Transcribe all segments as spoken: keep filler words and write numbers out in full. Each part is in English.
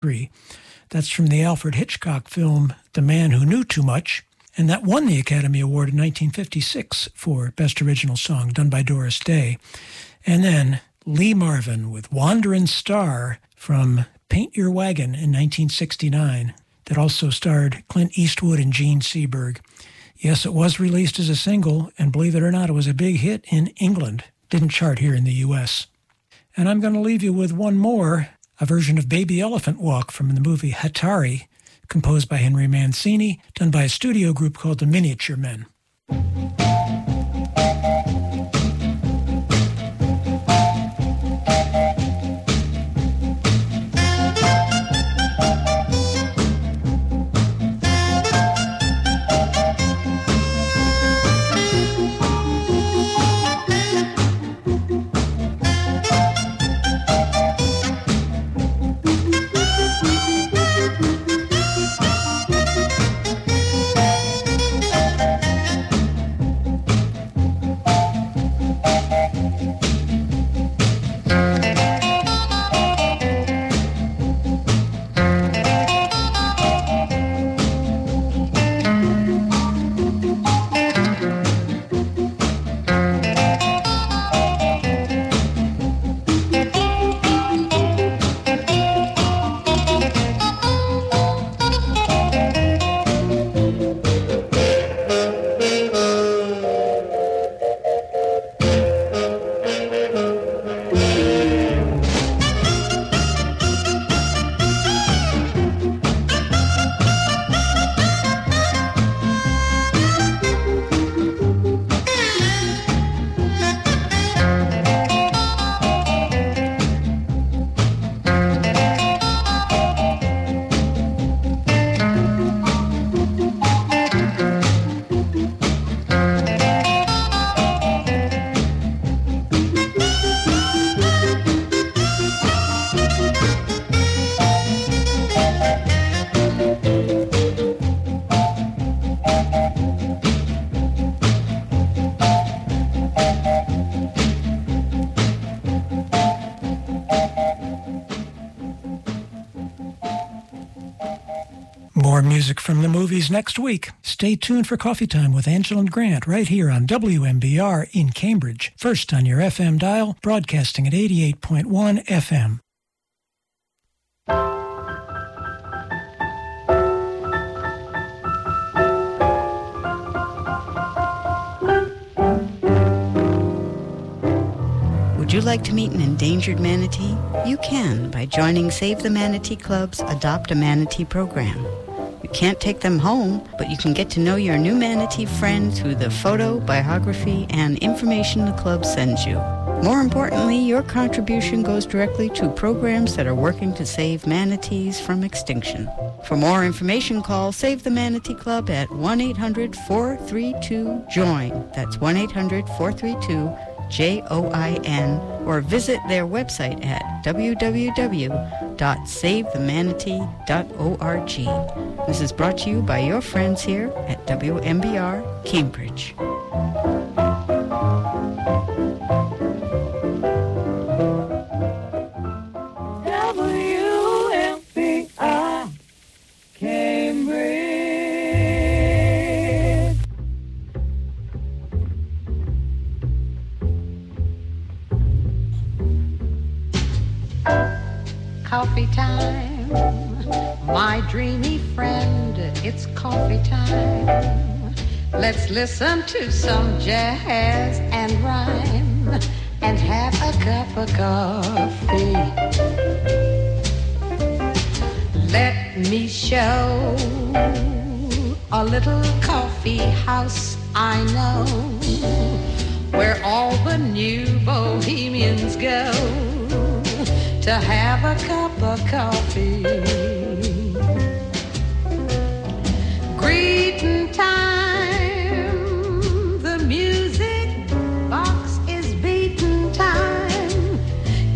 three. That's from the Alfred Hitchcock film, The Man Who Knew Too Much, and that won the Academy Award in nineteen fifty-six for Best Original Song, done by Doris Day. And then Lee Marvin with Wandering Star from Paint Your Wagon in nineteen sixty-nine, that also starred Clint Eastwood and Gene Seberg. Yes, it was released as a single, and believe it or not, it was a big hit in England. Didn't chart here in the U S. And I'm going to leave you with one more, a version of Baby Elephant Walk from the movie Hatari, composed by Henry Mancini, done by a studio group called the Miniature Men. Music from the movies next week. Stay tuned for Coffee Time with Angelynne Grant right here on W M B R in Cambridge. First on your F M dial, broadcasting at eighty-eight point one F M. Would you like to meet an endangered manatee? You can by joining Save the Manatee Club's Adopt a Manatee program. You can't take them home, but you can get to know your new manatee friend through the photo, biography, and information the club sends you. More importantly, your contribution goes directly to programs that are working to save manatees from extinction. For more information, call Save the Manatee Club at one eight hundred four three two join. That's one eight hundred four three two J O I N, or visit their website at w w w dot save the manatee dot org. This is brought to you by your friends here at W M B R Cambridge. W M B R Cambridge. Coffee time, my dreamy friend, it's coffee time. Let's listen to some jazz and rhyme and have a cup of coffee. Let me show a little coffee house I know, where all the new bohemians go to have a cup of coffee. Greeting time, the music box is beating time.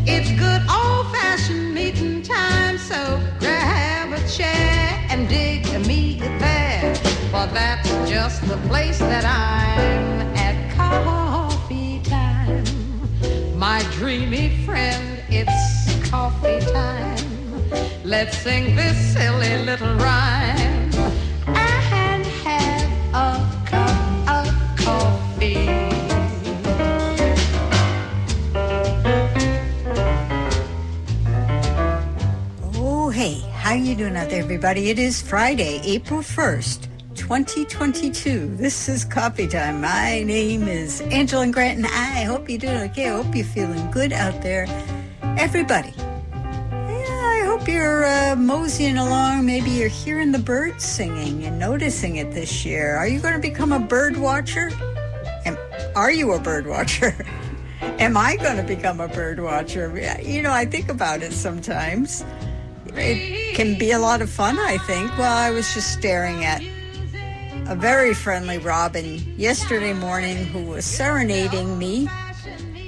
It's good old-fashioned meeting time, so grab a chair and dig a meat there, for that's just the place that I'm at. Coffee time, my dreamy friend, it's coffee time. Let's sing this silly little rhyme and have a cup of coffee. Oh, hey, how you doing out there, everybody? It is Friday, April first, twenty twenty-two. This is Coffee Time. My name is Angelynne Grant, and I hope you're doing okay. I hope you're feeling good out there, everybody. You're uh, moseying along. Maybe you're hearing the birds singing and noticing it this year. Are you going to become a bird watcher? Am, are you a bird watcher? Am I going to become a bird watcher? You know, I think about it sometimes. It can be a lot of fun, I think. Well, I was just staring at a very friendly robin yesterday morning who was serenading me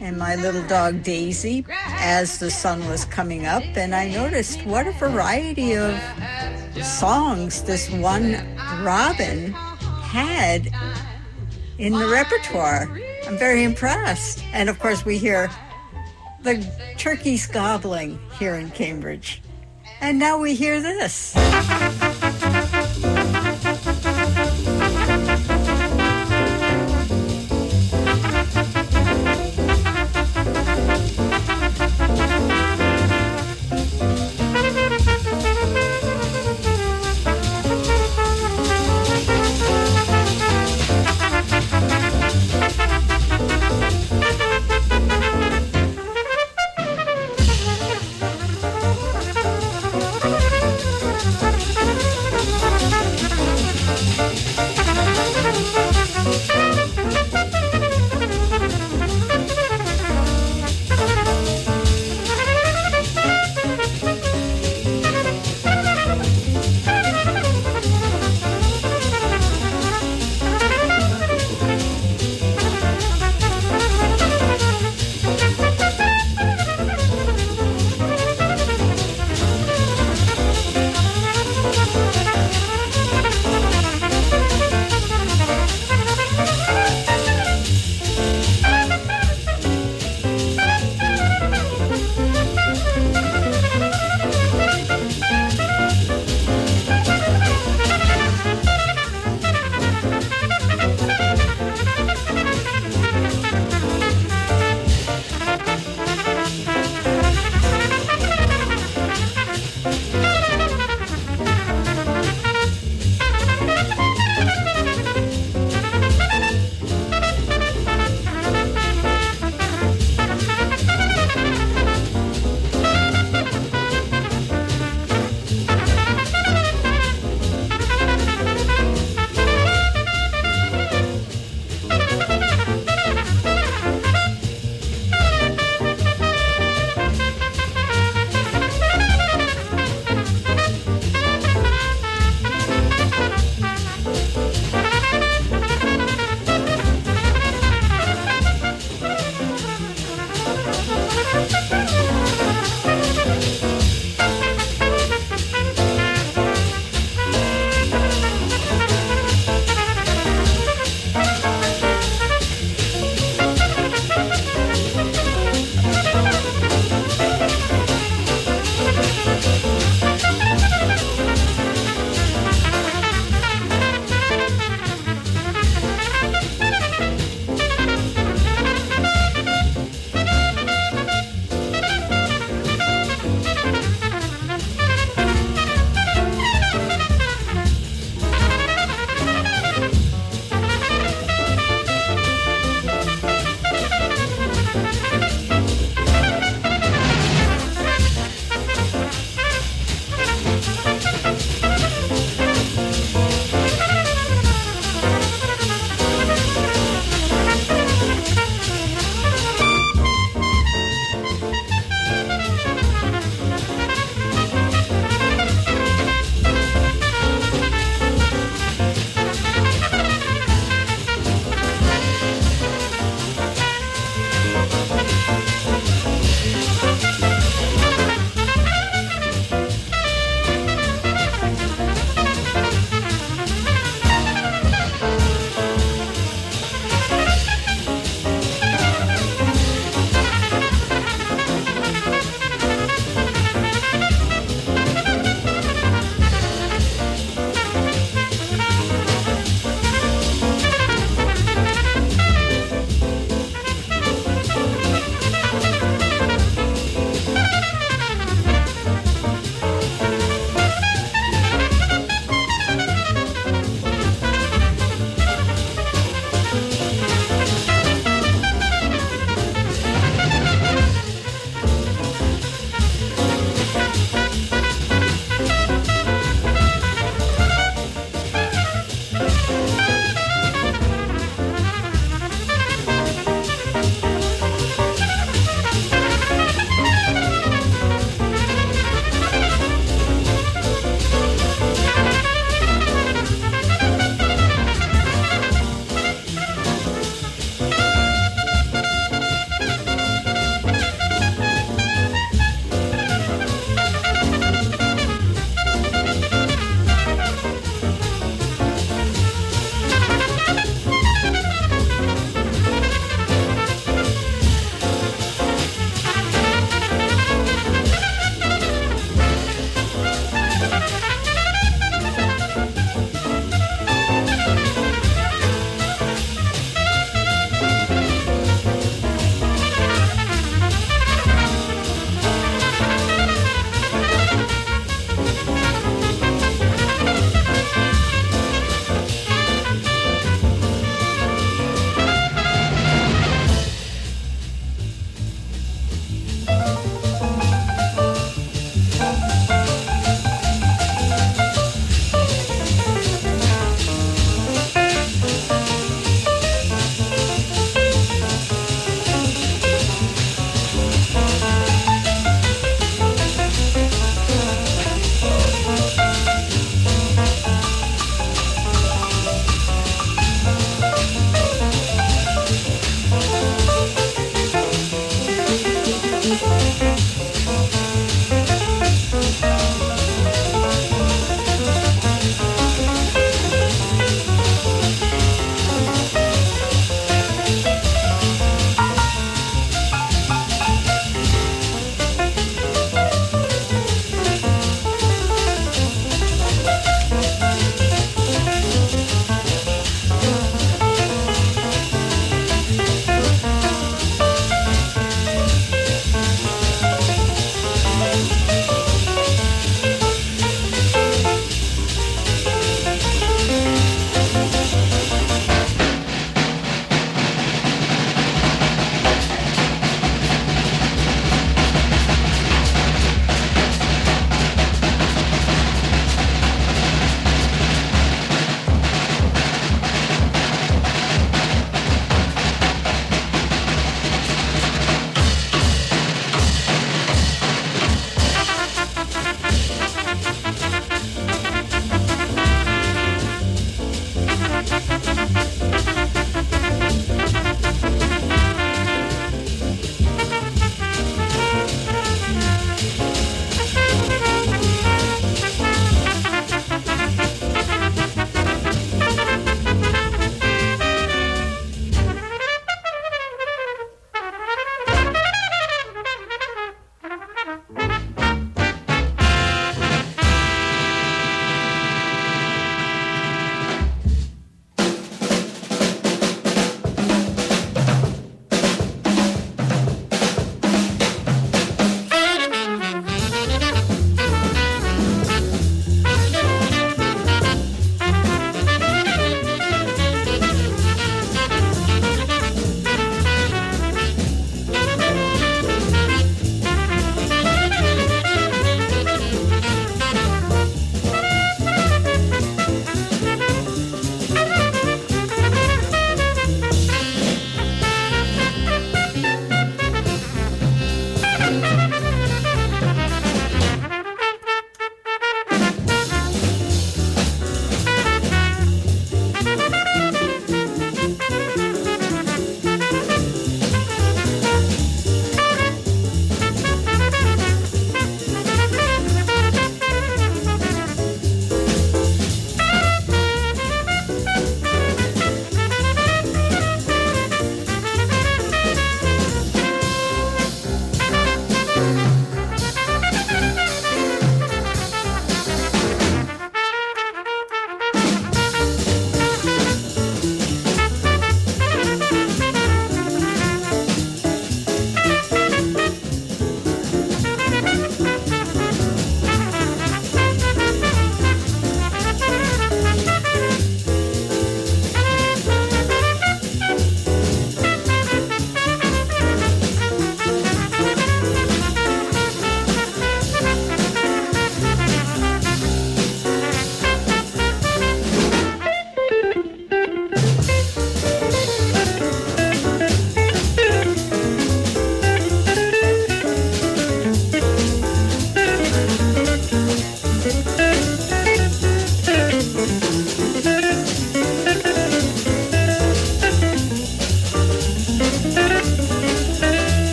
and my little dog Daisy as the sun was coming up, and I noticed what a variety of songs this one robin had in the repertoire. I'm very impressed. And of course we hear the turkeys gobbling here in Cambridge. And now we hear this.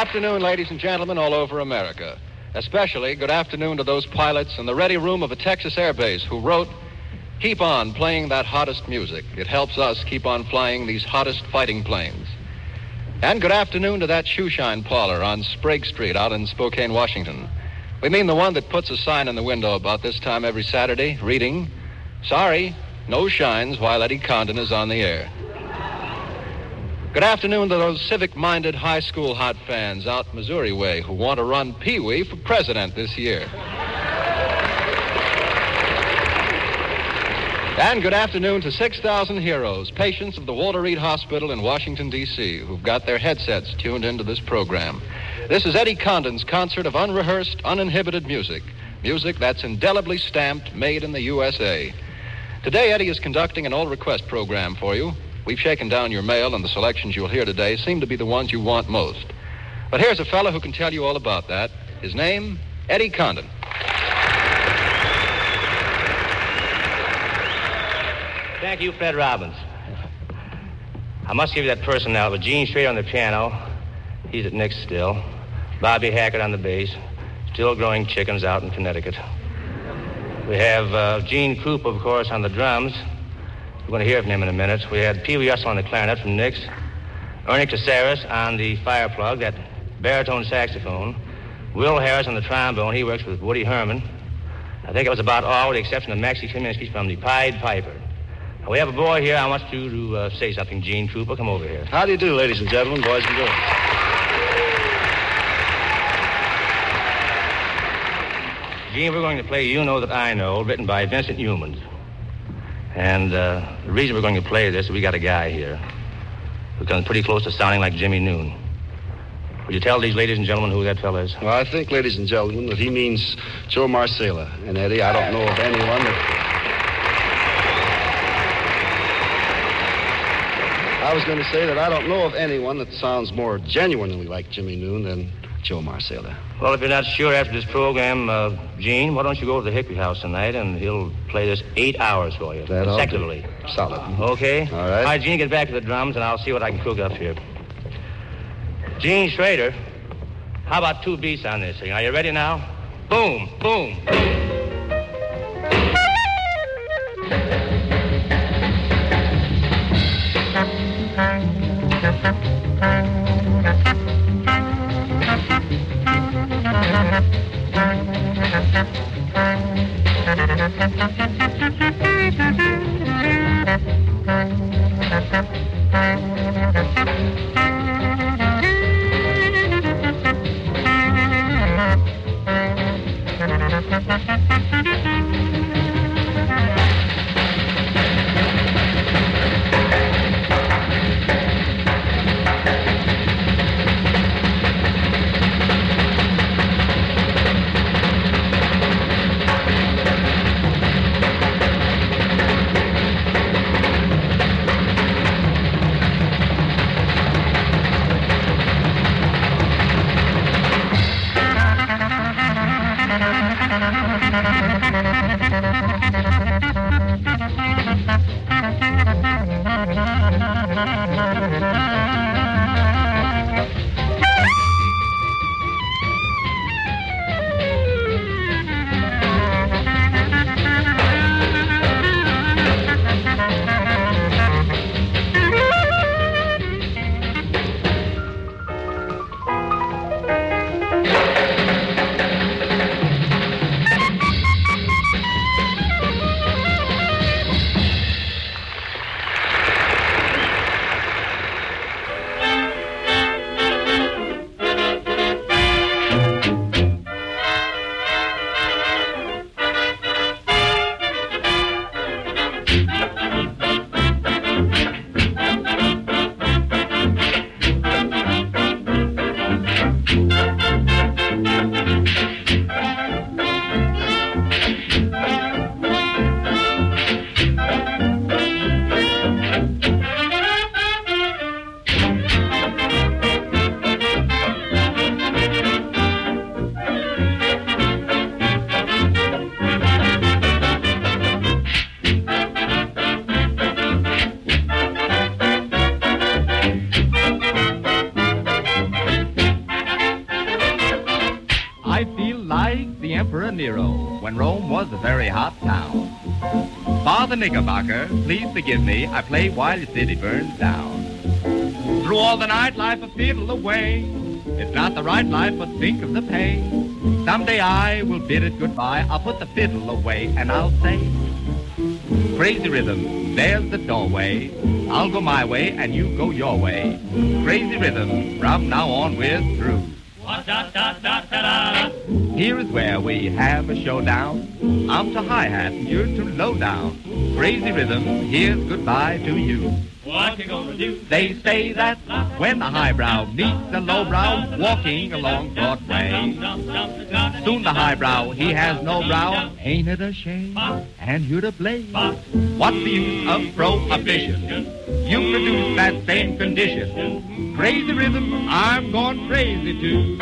afternoon, ladies and gentlemen, all over America. Especially good afternoon to those pilots in the ready room of a Texas air base who wrote, "Keep on playing that hottest music. It helps us keep on flying these hottest fighting planes." And good afternoon to that shoeshine parlor on Sprague Street out in Spokane, Washington. We mean the one that puts a sign in the window about this time every Saturday, reading, "Sorry, no shines while Eddie Condon is on the air." Good afternoon to those civic-minded high school hot fans out Missouri way who want to run Pee Wee for president this year. And good afternoon to six thousand heroes, patients of the Walter Reed Hospital in Washington, D C, who've got their headsets tuned into this program. This is Eddie Condon's concert of unrehearsed, uninhibited music. Music that's indelibly stamped, made in the U S A. Today, Eddie is conducting an all-request program for you. We've shaken down your mail, and the selections you'll hear today seem to be the ones you want most. But here's a fellow who can tell you all about that. His name, Eddie Condon. Thank you, Fred Robbins. I must give you that personnel, but Gene Straight on the piano. He's at Nick's still. Bobby Hackett on the bass. Still growing chickens out in Connecticut. We have uh, Gene Krupp, of course, on the drums. We're going to hear from him in a minute. We had Pee Wee Russell on the clarinet from Nick's, Ernie Caceres on the fireplug, that baritone saxophone, Will Harris on the trombone. He works with Woody Herman. I think it was about all, with the exception of Maxie Kaminsky from the Pied Piper. Now, we have a boy here. I want you to uh, say something, Gene Trooper. Come over here. How do you do, ladies and gentlemen, boys and girls? Gene, we're going to play You Know That I Know, written by Vincent Newman. And uh, the reason we're going to play this is we got a guy here who comes pretty close to sounding like Jimmy Noon. Would you tell these ladies and gentlemen who that fellow is? Well, I think, ladies and gentlemen, that he means Joe Marsala. And, Eddie, I don't know of anyone that... I was going to say that I don't know of anyone that sounds more genuinely like Jimmy Noon than Joe Marsala. Well, if you're not sure after this program, uh, Gene, why don't you go to the Hickory House tonight, and he'll play this eight hours for you, that consecutively. Solid. Okay? All right. All right, Gene, get back to the drums, and I'll see what I can cook up here. Gene Schrader, how about two beats on this thing? Are you ready now? Boom, boom, boom. a Nero when Rome was a very hot town. Father Knickerbocker, please forgive me, I play while your city burns down. Through all the night life a fiddle away, it's not the right life but think of the pain. Someday I will bid it goodbye, I'll put the fiddle away and I'll say, crazy rhythm, there's the doorway, I'll go my way and you go your way. Crazy rhythm, from now on we're through. Here is where we have a showdown. I'm to hi-hat and you're to low-down. Crazy rhythm, here's goodbye to you. What you gonna do? They say that when the highbrow meets the lowbrow walking along Broadway, soon the highbrow, he has no brow. Ain't it a shame? And you're to blame. What's the use of prohibition? You produce that same condition. Crazy rhythm, I'm gone crazy too.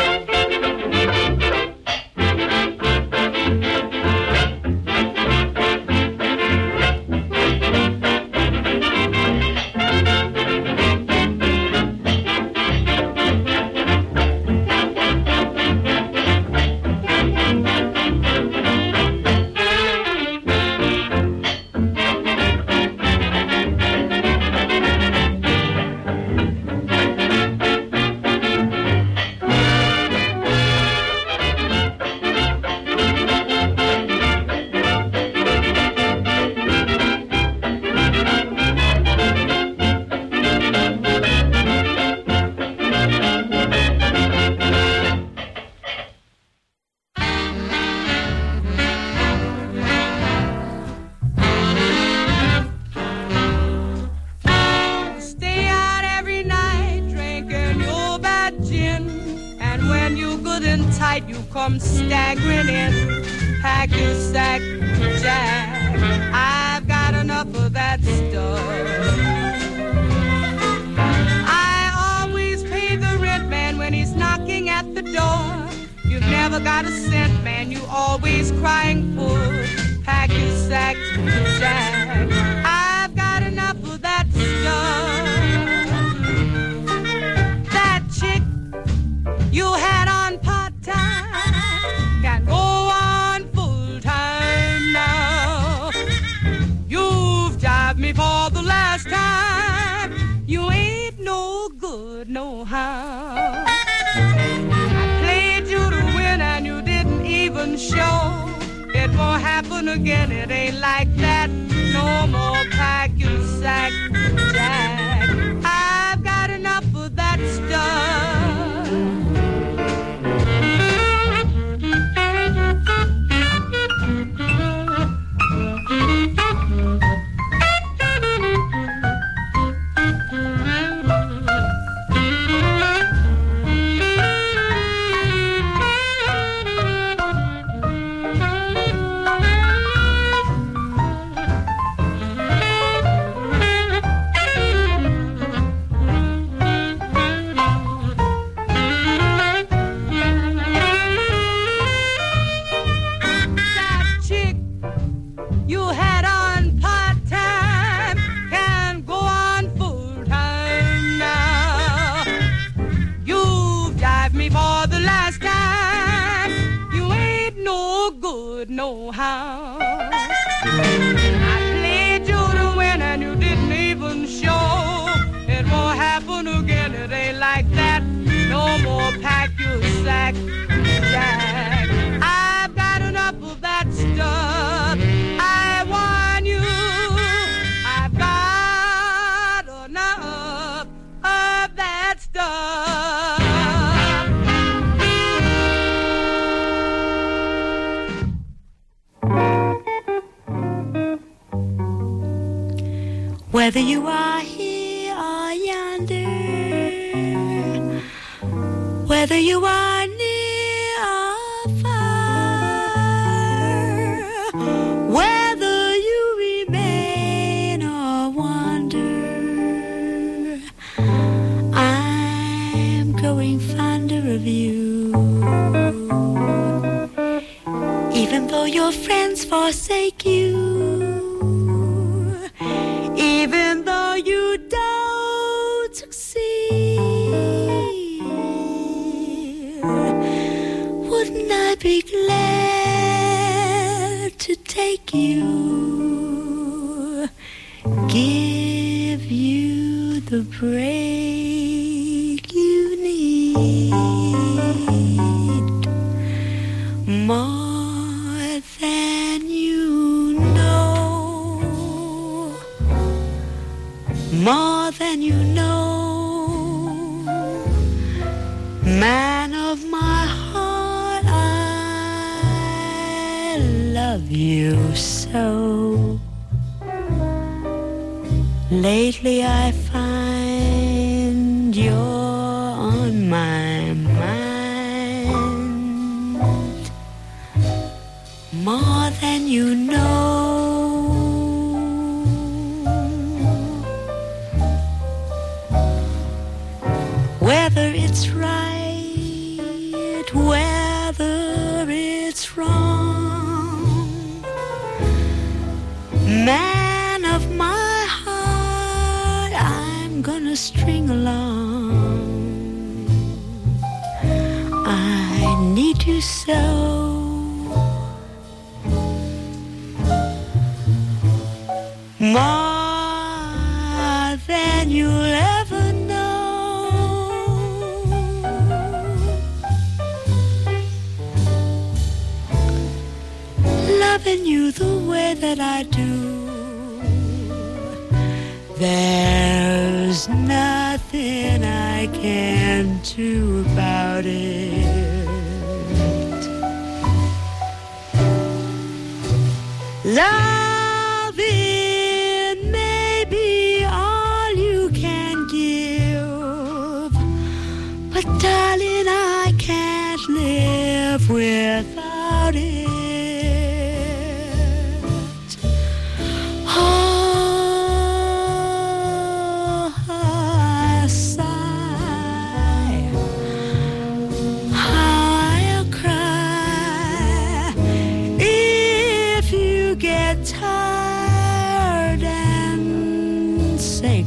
Whether you are here or yonder, whether you are near or far, whether you remain or wander, I'm growing fonder of you. Even though your friends forsake you, be glad break you need more than you know, more than you know, man of my heart, I love you so. Lately I find you're on my mind, more than you know, whether it's right, whether it's wrong, man. Gonna string along. I need you so. More than you'll ever know. Loving you the way that I do. There's nothing I can do about it. Love it may be all you can give, but darling, I can't live without it.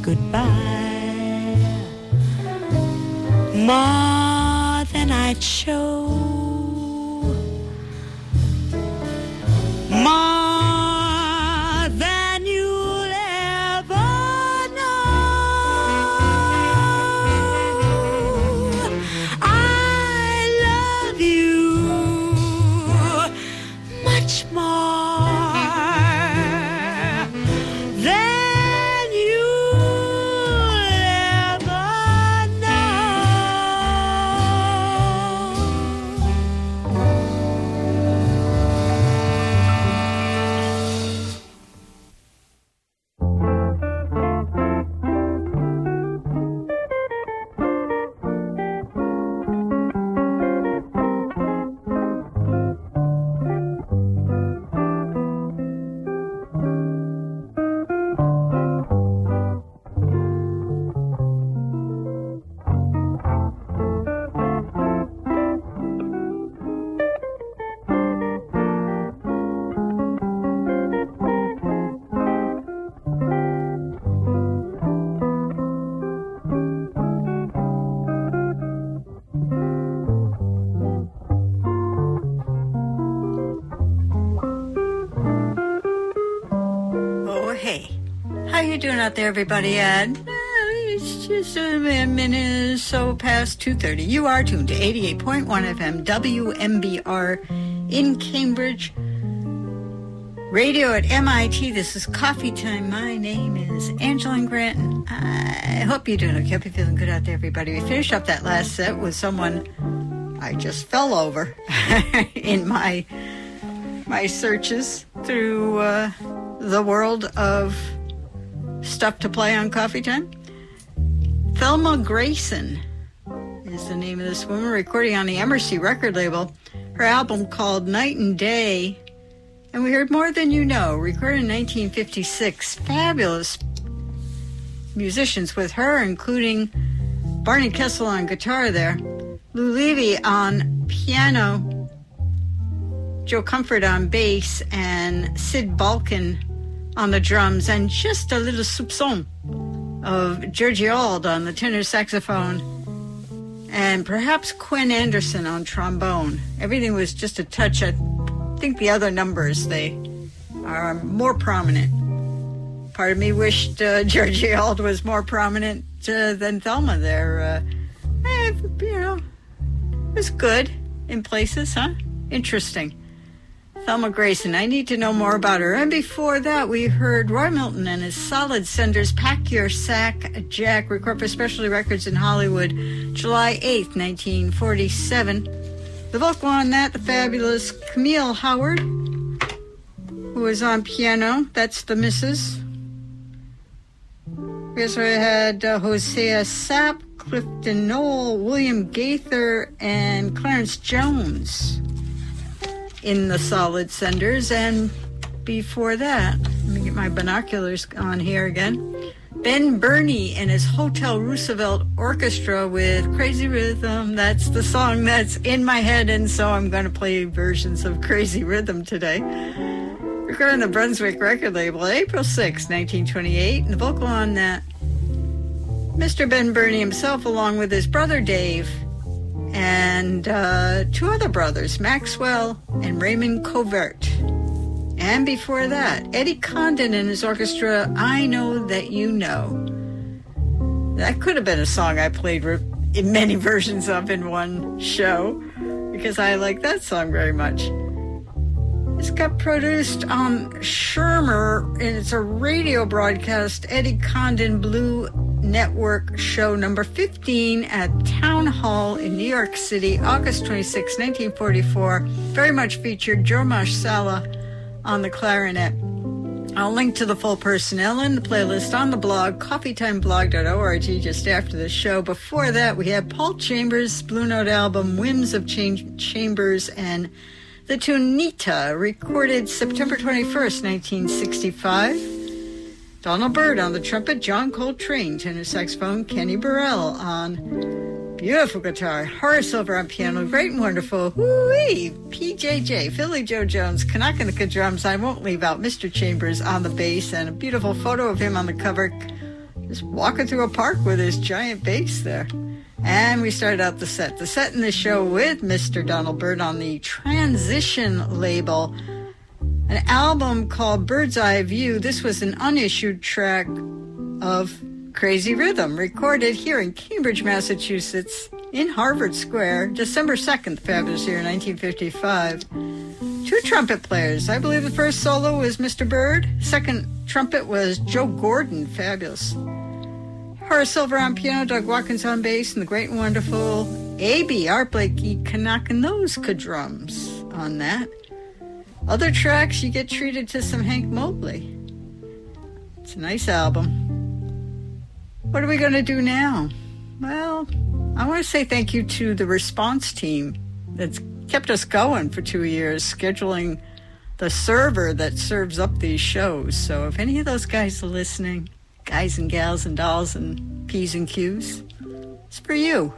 Goodbye, more than I'd show, more than you'll ever know. I love you much more. Out there, everybody, and uh, it's just a minute or so past two thirty. You are tuned to eighty-eight point one F M W M B R in Cambridge, radio at M I T. This is Coffee Time. My name is Angelynne Grant, and I hope you're doing okay. Hope you're feeling good out there, everybody. We finished up that last set with someone I just fell over in my my searches through uh, the world of stuff to play on Coffee Time. Thelma Grayson is the name of this woman, recording on the Emercy record label. Her album called Night and Day, and we heard More Than You Know, recorded in nineteen fifty-six. Fabulous musicians with her, including Barney Kessel on guitar there, Lou Levy on piano, Joe Comfort on bass, and Sid Balkin on the drums, and just a little soupçon of Georgie Ald on the tenor saxophone, and perhaps Quinn Anderson on trombone. Everything was just a touch. I think the other numbers, they are more prominent. Part of me wished uh, Georgie Ald was more prominent uh, than Thelma there. Uh, eh, you know, it was good in places, huh? Interesting. Thelma Grayson, I need to know more about her. And before that, we heard Roy Milton and his Solid Senders, Pack Your Sack, Jack, recorded for Specialty Records in Hollywood, July eighth, nineteen forty-seven. The vocal on that, the fabulous Camille Howard, who was on piano. That's the Missus. We also had uh, Hosea Sapp, Clifton Noel, William Gaither, and Clarence Jones in the Solid Senders. And before that, let me get my binoculars on here again, Ben Bernie and his Hotel Roosevelt Orchestra with Crazy Rhythm. That's the song that's in my head, and so I'm going to play versions of Crazy Rhythm today. Recorded on the Brunswick record label, April sixth, nineteen twenty-eight, and the vocal on that, Mister Ben Bernie himself, along with his brother Dave, and uh, two other brothers, Maxwell and Raymond Covert. And before that, Eddie Condon and his orchestra, I Know That You Know. That could have been a song I played in many versions of in one show, because I like that song very much. It's got produced on um, Schirmer, and it's a radio broadcast, Eddie Condon Blue Network show number fifteen at Town Hall in New York City, August twenty-sixth, nineteen forty-four. Very much featured Jomash Sala on the clarinet. I'll link to the full personnel in the playlist on the blog, coffee time blog dot org, just after the show. Before that, we had Paul Chambers' Blue Note album, Whims of Ch- Chambers, and the Tunita, recorded September twenty-first, nineteen sixty-five. Donald Byrd on the trumpet, John Coltrane, tenor saxophone, Kenny Burrell on beautiful guitar, Horace Silver on piano, great and wonderful, whoo-wee, P J J, Philly Joe Jones, Kanaka drums, I won't leave out Mister Chambers on the bass, and a beautiful photo of him on the cover, just walking through a park with his giant bass there. And we started out the set. The set in the show with Mister Donald Byrd on the Transition label, an album called Bird's Eye View. This was an unissued track of Crazy Rhythm, recorded here in Cambridge, Massachusetts, in Harvard Square, December second, fabulous year, nineteen fifty-five. Two trumpet players. I believe the first solo was Mister Byrd. Second trumpet was Joe Gordon. Fabulous. Horace Silver on piano, Doug Watkins on bass, and the great and wonderful A B R Blakey, Canuck, and those drums on that. Other tracks, you get treated to some Hank Mobley. It's a nice album. What are we going to do now? Well, I want to say thank you to the response team that's kept us going for two years, scheduling the server that serves up these shows. So if any of those guys are listening, guys and gals and dolls and P's and Q's, it's for you.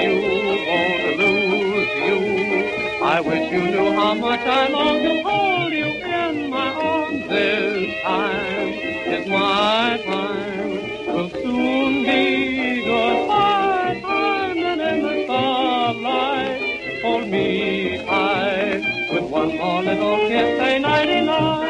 You won't lose you. I wish you knew how much I long to hold you in my arms. This time is my time. We'll soon be goodbye time, and in the starlight, hold me tight with one more little kiss. Say nighty night.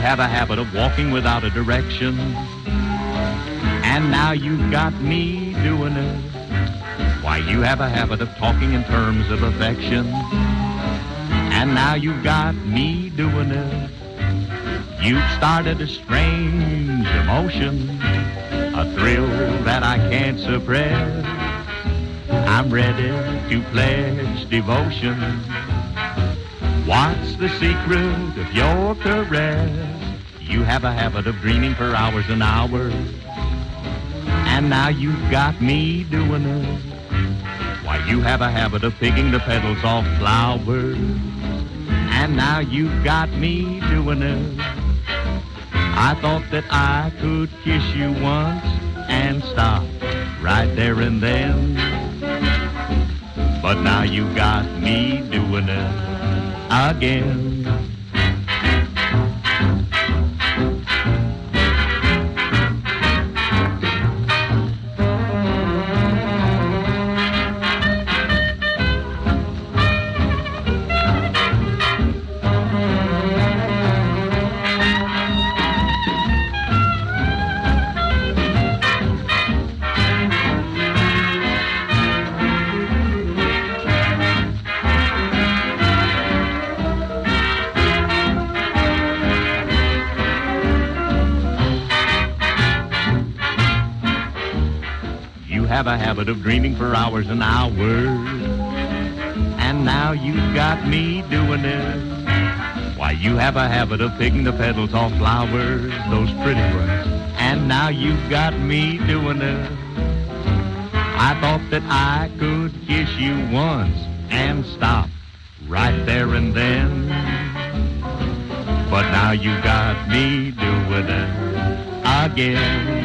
Have a habit of walking without a direction, and now you've got me doing it. Why, you have a habit of talking in terms of affection, and now you've got me doing it. You've started a strange emotion, a thrill that I can't suppress. I'm ready to pledge devotion. What's the secret of your caress? You have a habit of dreaming for hours and hours, and now you've got me doing it. Why, you have a habit of picking the petals off flowers, and now you've got me doing it. I thought that I could kiss you once and stop right there and then, but now you've got me doing it again. A habit of dreaming for hours and hours, and now you've got me doing it. Why, you have a habit of picking the petals off flowers, those pretty ones, and now you've got me doing it. I thought that I could kiss you once and stop right there and then, but now you got me doing it again.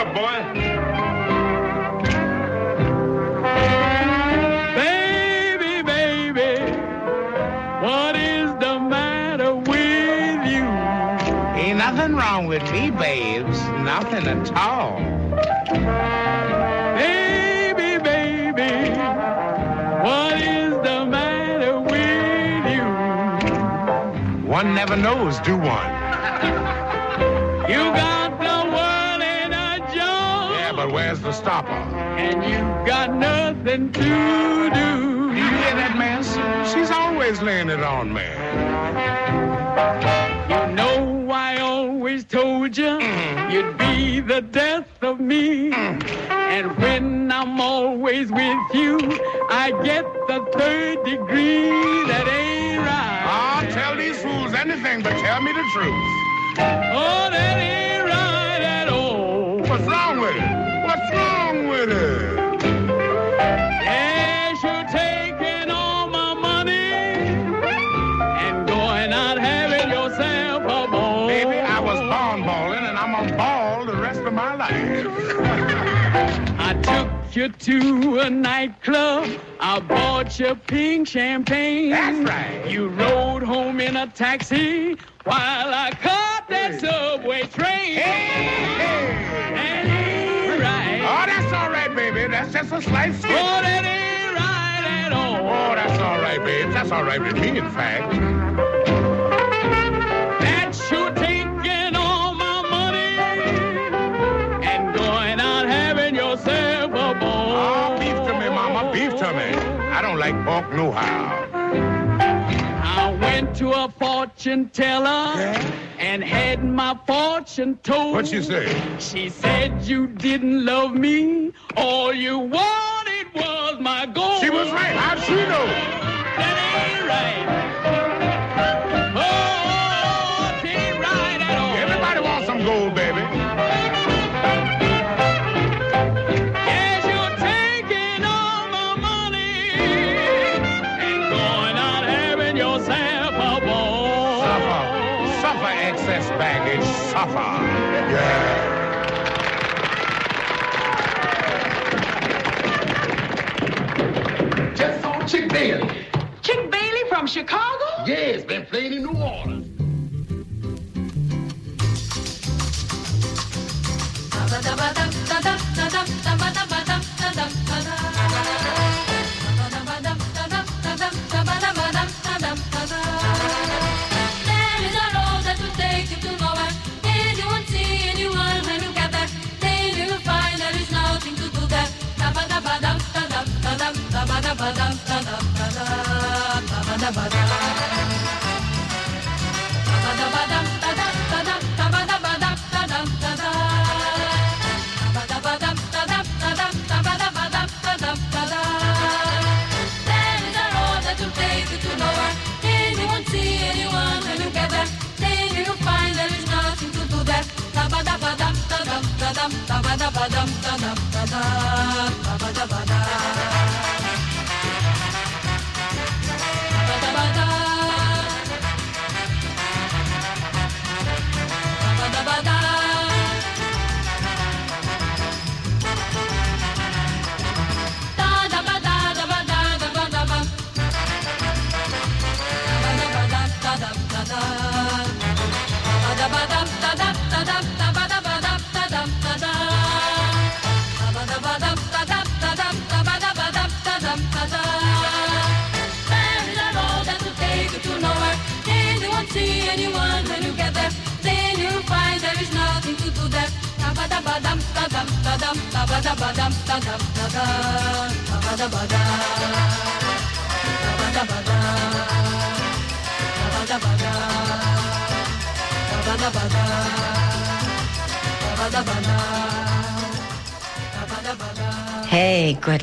up, boy. Baby, baby, what is the matter with you? Ain't nothing wrong with me, babes. Nothing at all. Baby, baby, what is the matter with you? One never knows, do one? You got the world in a jar. Yeah, but where's the stopper? And you've got nothing to do. Do you hear that, man? She's always laying it on me. You know I always told you mm. you'd be the death of me. Mm. And when I'm always with you, I get the third degree. That ain't right. I'll tell these fools anything, but tell me the truth. Oh, that ain't right at all. What's wrong with it? What's wrong with it? Yes, you're taking all my money and going out having yourself a ball. Baby, I was born balling, and I'm a ball the rest of my life. I took you to a nightclub. I bought you pink champagne. That's right. You rode home in a taxi while I caught that subway train. Hey, hey. That ain't right. Oh, that's all right, baby. That's just a slight slip. Oh, that ain't right at all. Oh, that's all right, babe. That's all right with me, in fact. That's your taking all my money and going out having yourself a ball. Oh, beef to me, mama. Beef to me. I don't like pork no how. Went to a fortune teller yeah. and had my fortune told. What'd she say? She said you didn't love me. All you wanted was my gold. She was right. How'd she know? That ain't right. Oh, it ain't right at all. Everybody wants some gold, baby. Yes, you're taking all my money and going out having yourself. Baggage suffer. Yeah. Just saw Chick Bailey. Chick Bailey from Chicago? Yes, been playing in New Orleans. Hey, good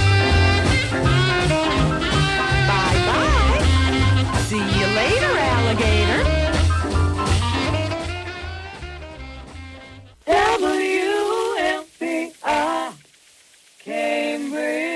Bye-bye. See you later, alligator. W M B R Cambridge.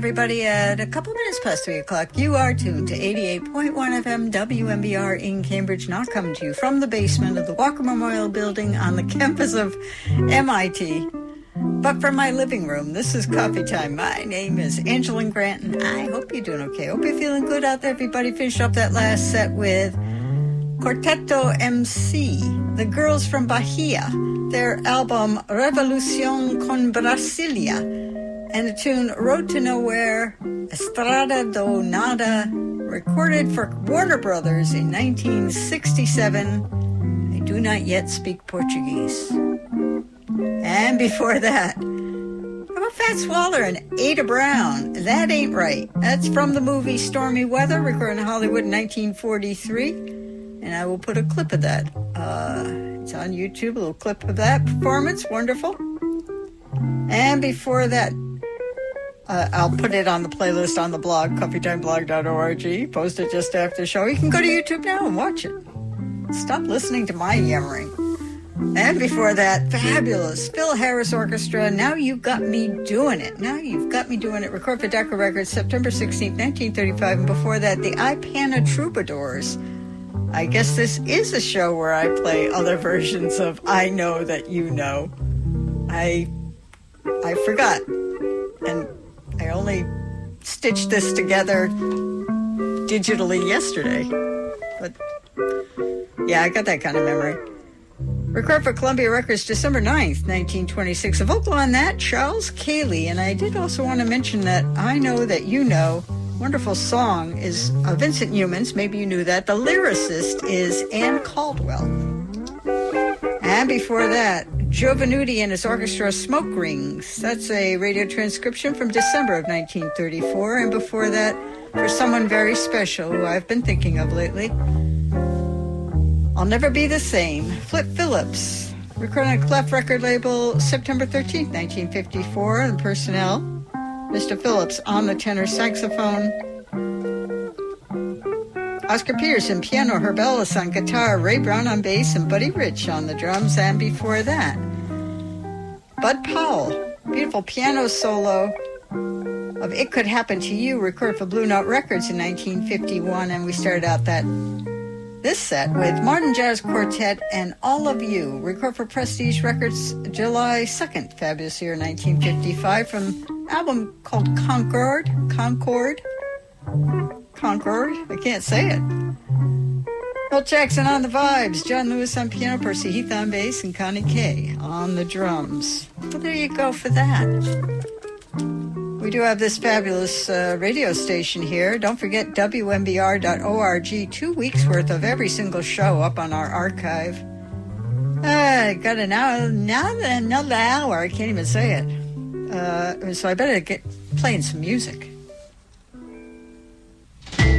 Everybody, at a couple minutes past three o'clock, you are tuned to eighty-eight point one F M W M B R in Cambridge, now coming to you from the basement of the Walker Memorial Building on the campus of M I T. But from my living room, this is Coffee Time. My name is Angelynne Grant, and I hope you're doing okay. Hope you're feeling good out there, everybody. Finish up that last set with Quarteto M C, the girls from Bahia, their album Revolución con Brasilia, and the tune Road to Nowhere, Estrada do Nada, recorded for Warner Brothers in nineteen sixty-seven. I do not yet speak Portuguese. And before that, how about Fats Waller and Ada Brown? That Ain't Right. That's from the movie Stormy Weather, recorded in Hollywood in nineteen forty-three. And I will put a clip of that. Uh, it's on YouTube, a little clip of that performance. Wonderful. And before that, Uh, I'll put it on the playlist on the blog, Coffee Time Blog dot org. Post it just after the show. You can go to YouTube now and watch it. Stop listening to my yammering. And before that, fabulous Phil Harris Orchestra, Now You Got Me Doing It. Now You've Got Me Doing It. Record for Decca Records, September sixteenth, nineteen thirty-five. And before that, the Ipana Troubadours. I guess this is a show where I play other versions of I Know That You Know. I, I forgot. And I only stitched this together digitally yesterday. But yeah, I got that kind of memory. Record for Columbia Records December ninth, nineteen twenty-six. A vocal on that, Charles Cayley. And I did also want to mention that I Know That You Know, wonderful song, is uh, Vincent Newman's. Maybe you knew that. The lyricist is Ann Caldwell. And before that, Joe Venuti and his orchestra, Smoke Rings. That's a radio transcription from December of nineteen thirty-four. And before that, for someone very special who I've been thinking of lately, I'll Never Be the Same, Flip Phillips. Recorded on Clef record label September thirteenth, nineteen fifty-four. And personnel, Mister Phillips on the tenor saxophone, Oscar Peterson, piano, Herb Ellis on guitar, Ray Brown on bass, and Buddy Rich on the drums. And before that, Bud Powell, beautiful piano solo of It Could Happen to You, recorded for Blue Note Records in nineteen fifty-one. And we started out that this set with Martin Jazz Quartet and All of You, recorded for Prestige Records July second, fabulous year nineteen fifty-five, from an album called Concord, Concord. Concord, I can't say it. Bill Jackson on the vibes, John Lewis on piano, Percy Heath on bass, and Connie Kay on the drums. Well, there you go for that. We do have this fabulous uh, radio station here. Don't forget W M B R dot org. Two weeks worth of every single show up on our archive. I uh, got an hour, now another hour. I can't even say it. Uh, so I better get playing some music. Bye.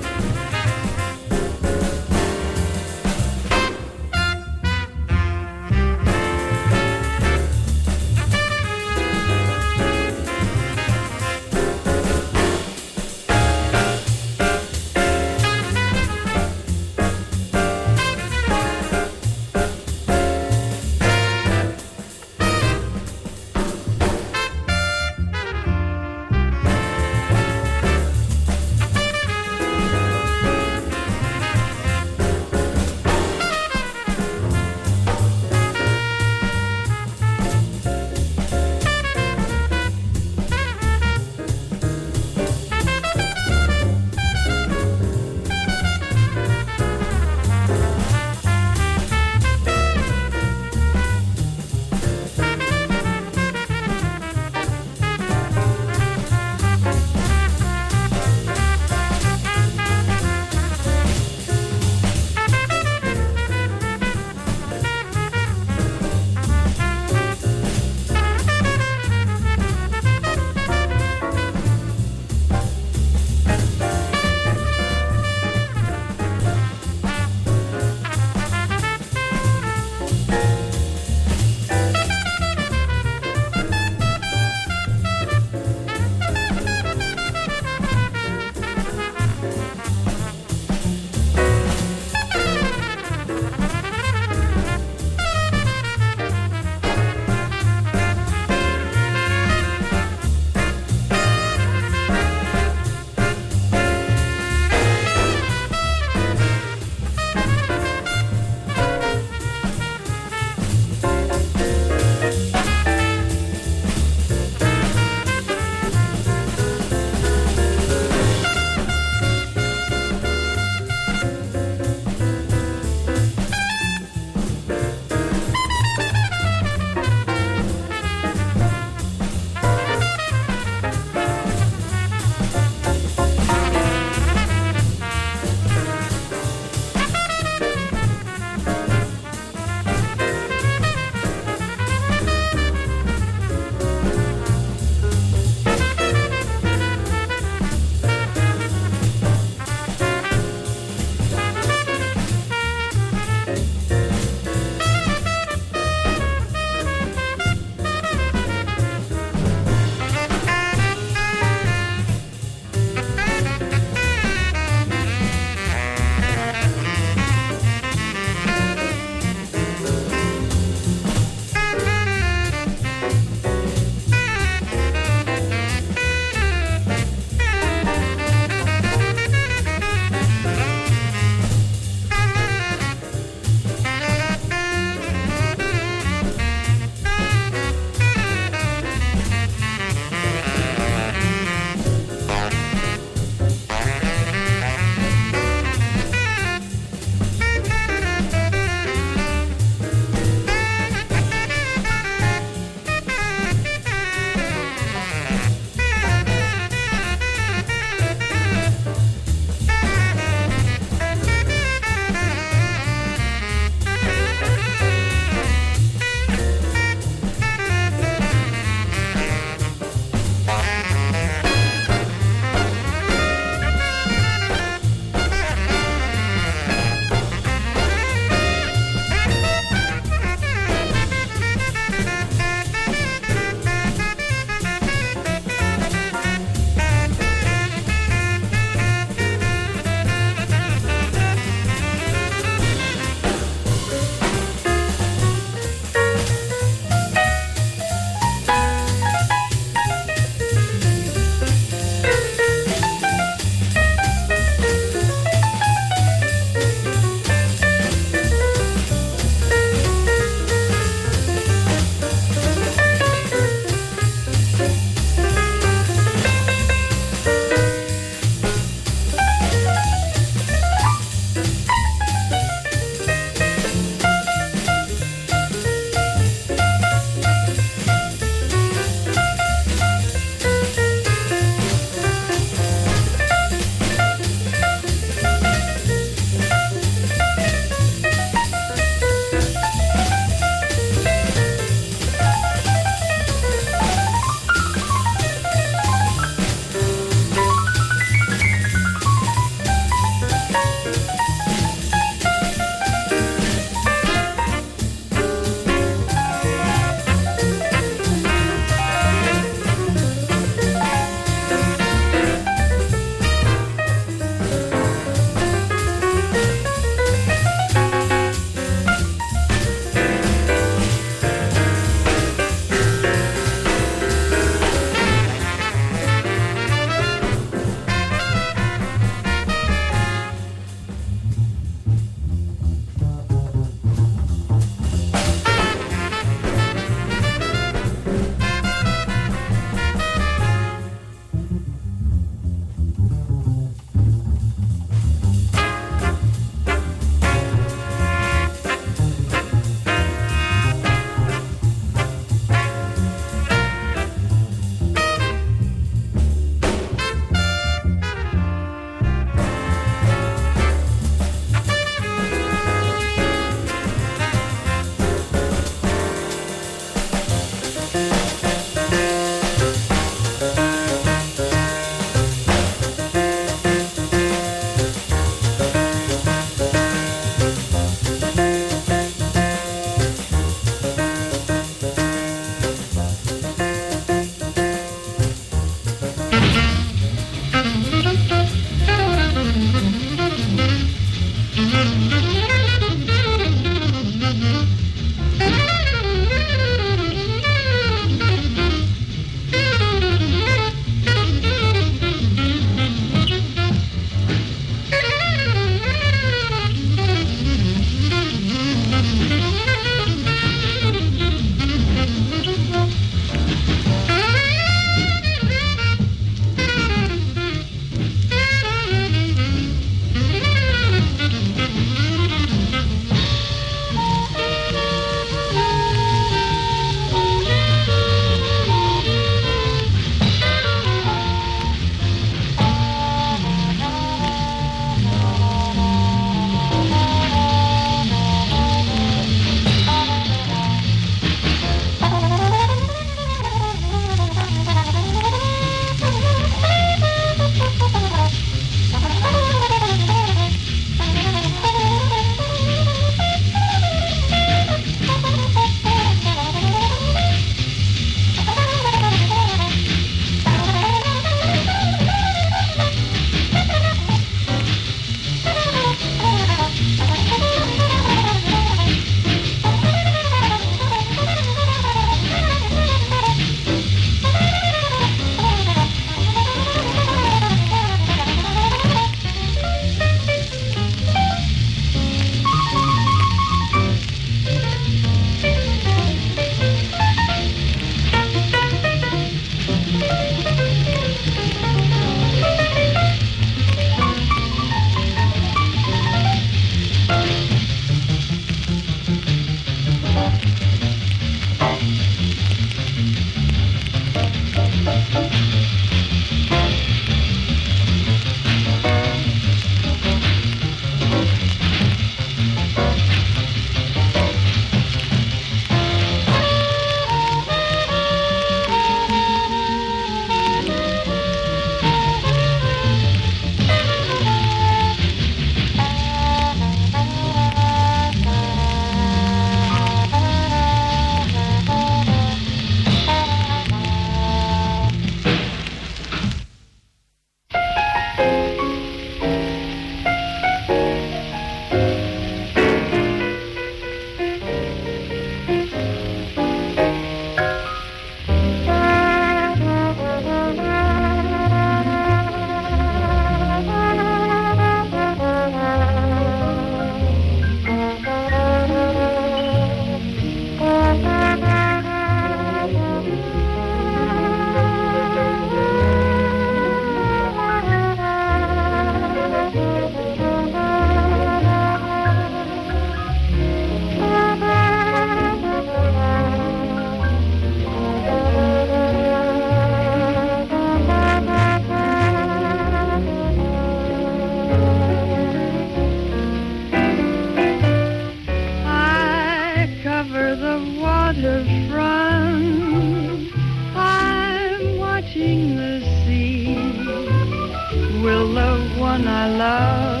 one I love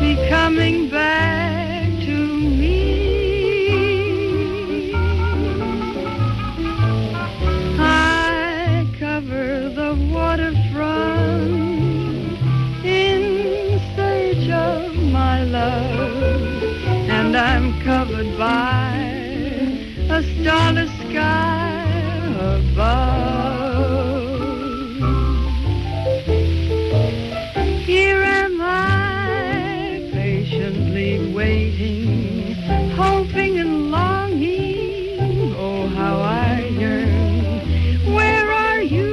be coming back to me. I cover the waterfront in search of my love, and I'm covered by a starless sky above. Waiting, hoping and longing, oh how I yearn. Where are you?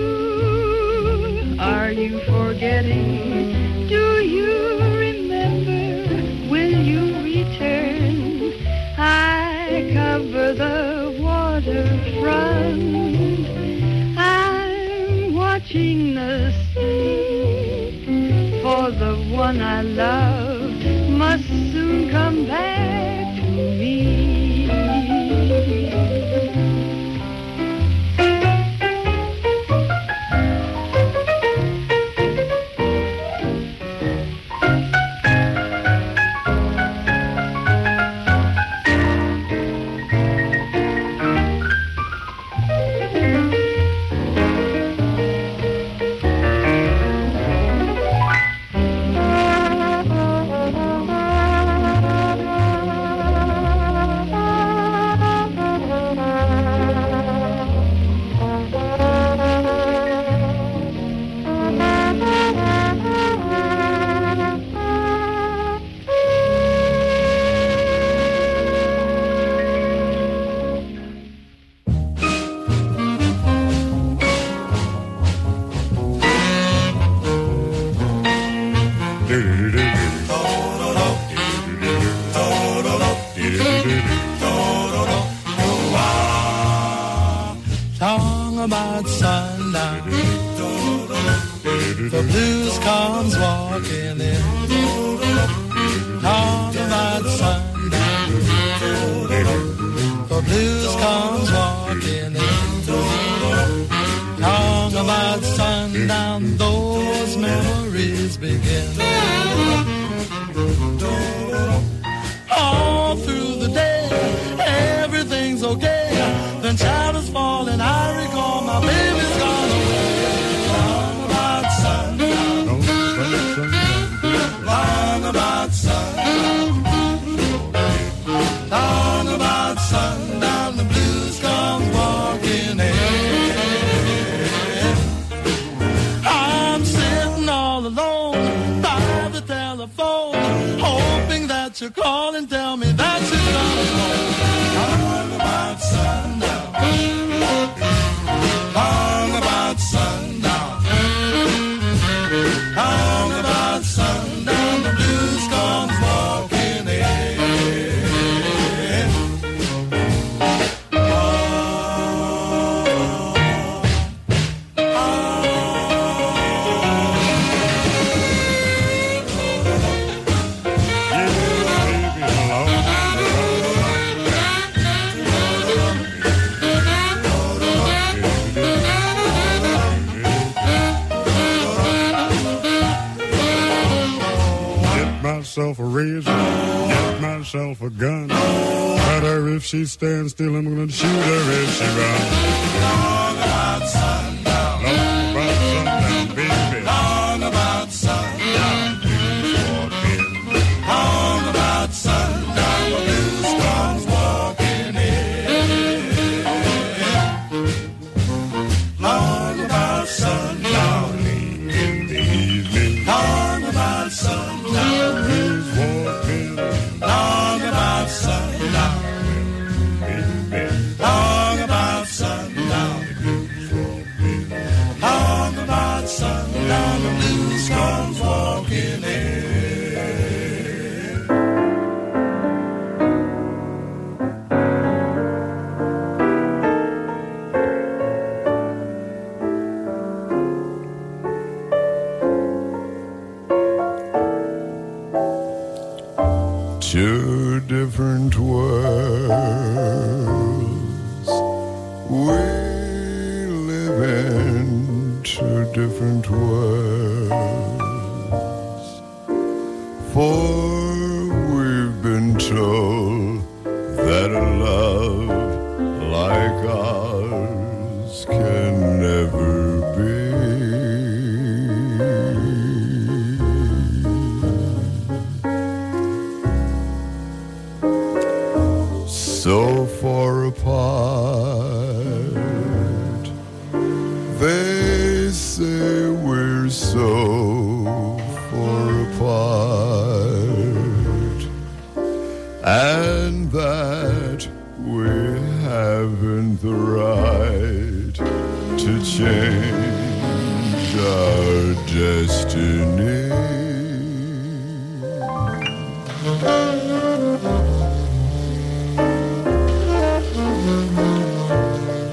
Are you forgetting? Do you remember? Will you return? I cover the waterfront. I'm watching the sea, for the one I love must soon come back to me. Myself a razor, get myself a gun. Cut her if she stands still, I'm gonna shoot her if she runs. Long about sundown, long about sundown, baby. Long about sundown, blues walking. Long about sundown, blues comes walking in. Long about sundown, in the evening. Long about sundown. Sundown, the blues comes walking in. Two different worlds we live in. Two different worlds, For we've been told that a love like ours can never be. So far apart, they say we're so far apart. And that we haven't the right to change our destiny.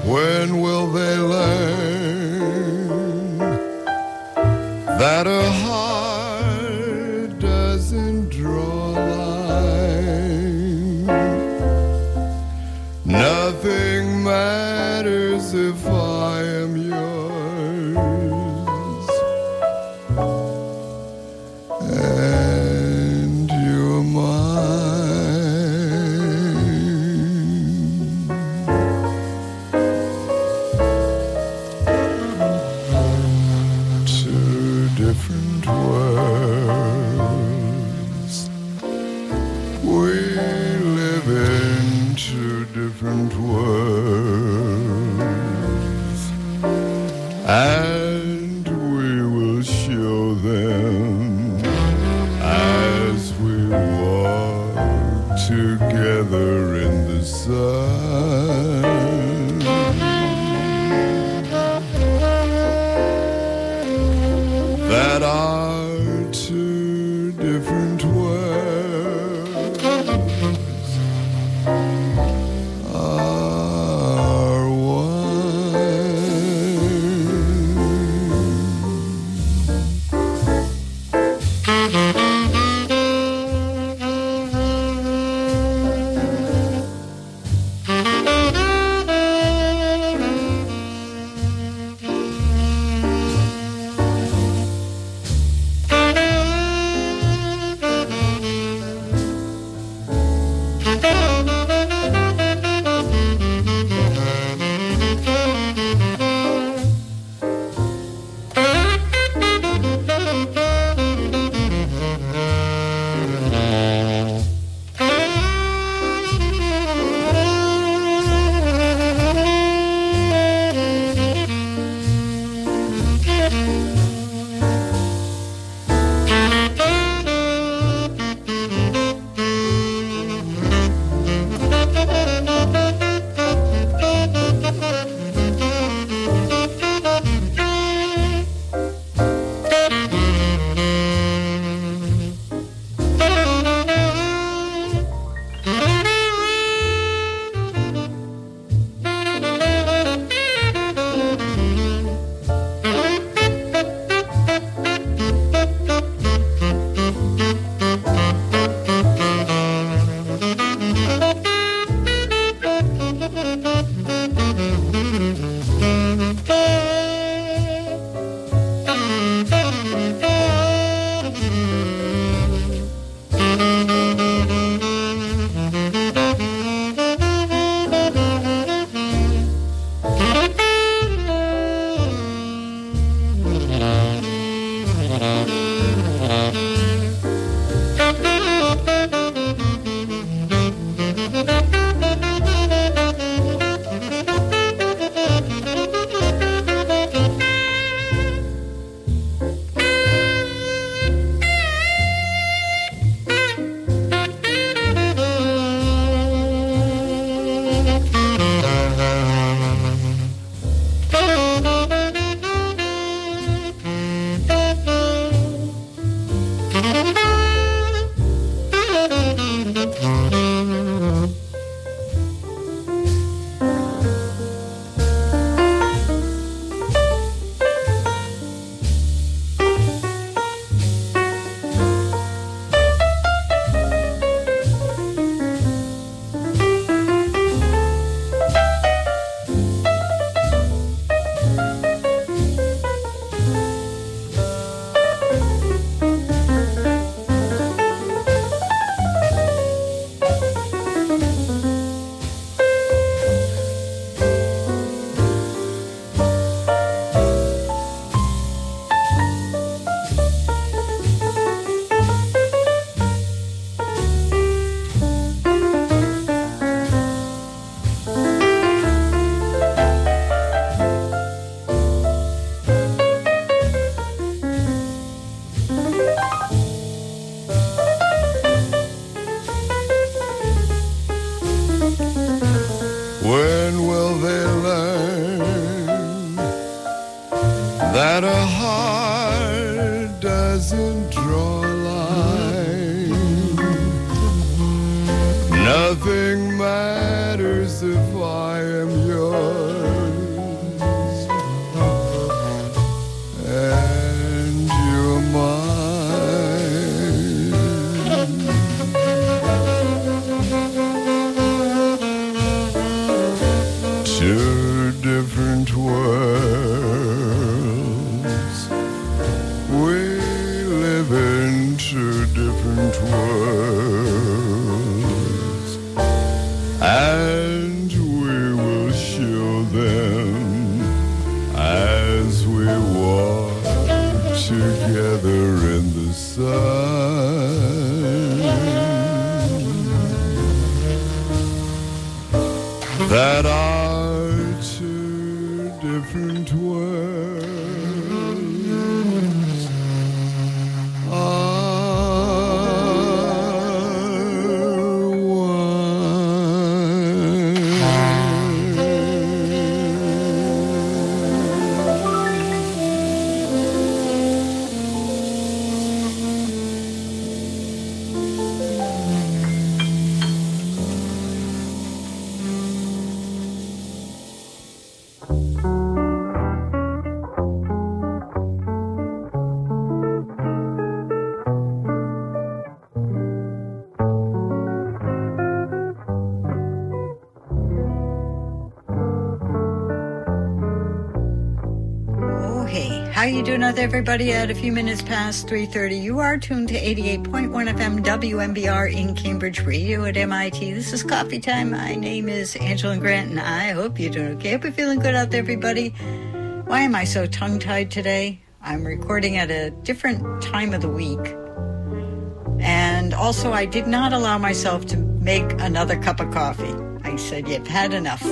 When will they learn that a heart doesn't draw nothing matters if I am yours and you're mine? Two different worlds we live in, two different worlds, and we will show them as we walk together in the sun. That are two different worlds. Mm-hmm. they learn that a heart doesn't draw a line. Nothing matters if I am yours and you're mine. Two different worlds. We live in two different worlds. And together in the sun, that are two different worlds, are one. With everybody at a few minutes past three thirty. You are tuned to eighty-eight point one F M W M B R in Cambridge Radio at M I T. This is Coffee Time. My name is Angelynne Grant, and I hope you're doing okay. I hope you're feeling good out there, everybody. Why am I so tongue-tied today? I'm recording at a different time of the week. And also, I did not allow myself to make another cup of coffee. I said, you've had enough.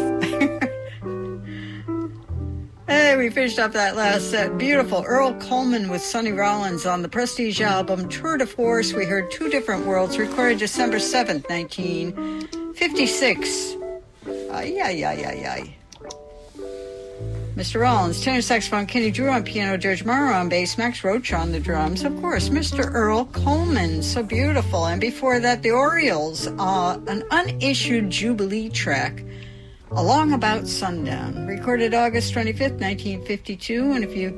Hey, we finished up that last set. Beautiful. Earl Coleman with Sonny Rollins on the Prestige album Tour de Force. We heard Two Different Worlds, recorded December seventh, nineteen fifty-six. Ay, ay, ay, ay, ay. Mister Rollins, tenor saxophone, Kenny Drew on piano, George Morrow on bass, Max Roach on the drums. Of course, Mister Earl Coleman, so beautiful. And before that, the Orioles, uh, an unissued Jubilee track, Along About Sundown, recorded August twenty-fifth, nineteen fifty-two. And if you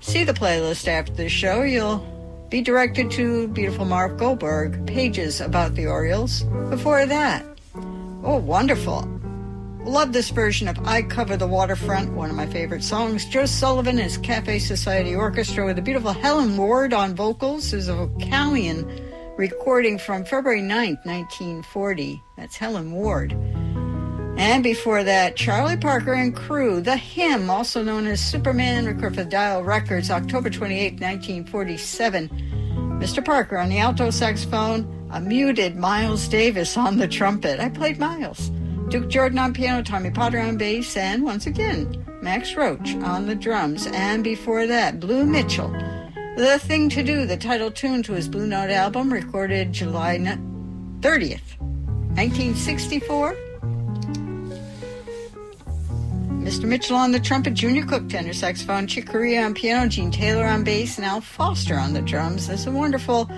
see the playlist after the show, you'll be directed to beautiful Marv Goldberg, Pages About the Orioles. Before that, oh, wonderful. Love this version of I Cover the Waterfront, one of my favorite songs. Joe Sullivan and his Cafe Society Orchestra with the beautiful Helen Ward on vocals. There's a Vocalion recording from February ninth, nineteen forty. That's Helen Ward. And before that, Charlie Parker and crew, The Hymn, also known as Superman, recorded for Dial Records, October twenty-eighth, nineteen forty-seven. Mister Parker on the alto saxophone, a muted Miles Davis on the trumpet. I played Miles. Duke Jordan on piano, Tommy Potter on bass, and once again, Max Roach on the drums. And before that, Blue Mitchell, The Thing to Do, the title tune to his Blue Note album, recorded July thirtieth, nineteen sixty-four. Mister Mitchell on the trumpet, Junior Cook tenor saxophone, Chick Corea on piano, Gene Taylor on bass, and Al Foster on the drums. There's some wonderful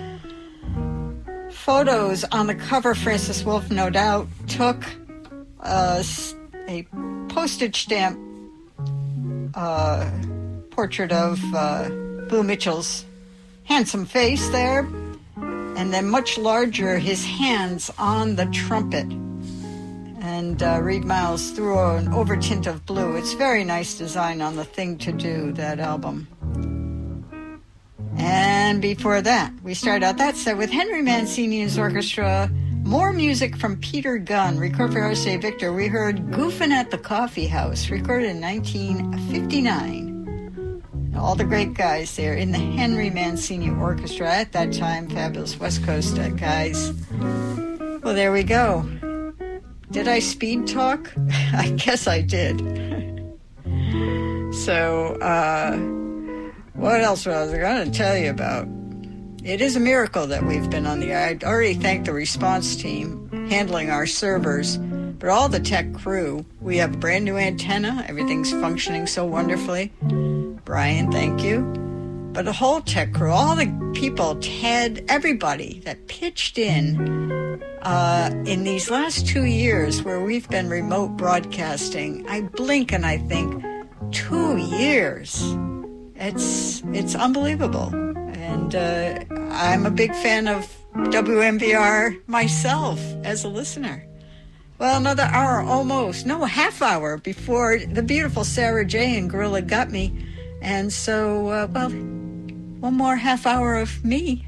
photos on the cover. Francis Wolfe, no doubt, took a, a postage stamp uh, portrait of uh, Blue Mitchell's handsome face there, and then much larger, his hands on the trumpet. And uh, Reed Miles threw an overtint of blue. It's very nice design on The Thing to Do, that album. And before that, we started out that set with Henry Mancini and his orchestra. More music from Peter Gunn, recorded for R C A Victor. We heard Goofin' at the Coffee House, recorded in nineteen fifty-nine. All the great guys there in the Henry Mancini Orchestra at that time. Fabulous West Coast uh, guys. Well, there we go. Did I speed talk? I guess I did. So, uh, what else was I going to tell you about? It is a miracle that we've been on the air. I already thanked the response team handling our servers. But all the tech crew, we have a brand new antenna. Everything's functioning so wonderfully. Brian, thank you. But the whole tech crew, all the people, Ted, everybody that pitched in uh, in these last two years where we've been remote broadcasting, I blink and I think, two years. It's, it's unbelievable. And uh, I'm a big fan of W M B R myself as a listener. Well, another hour almost, no, a half hour before the beautiful Sarah J and Gorilla got me. And so, uh, well, one more half hour of me.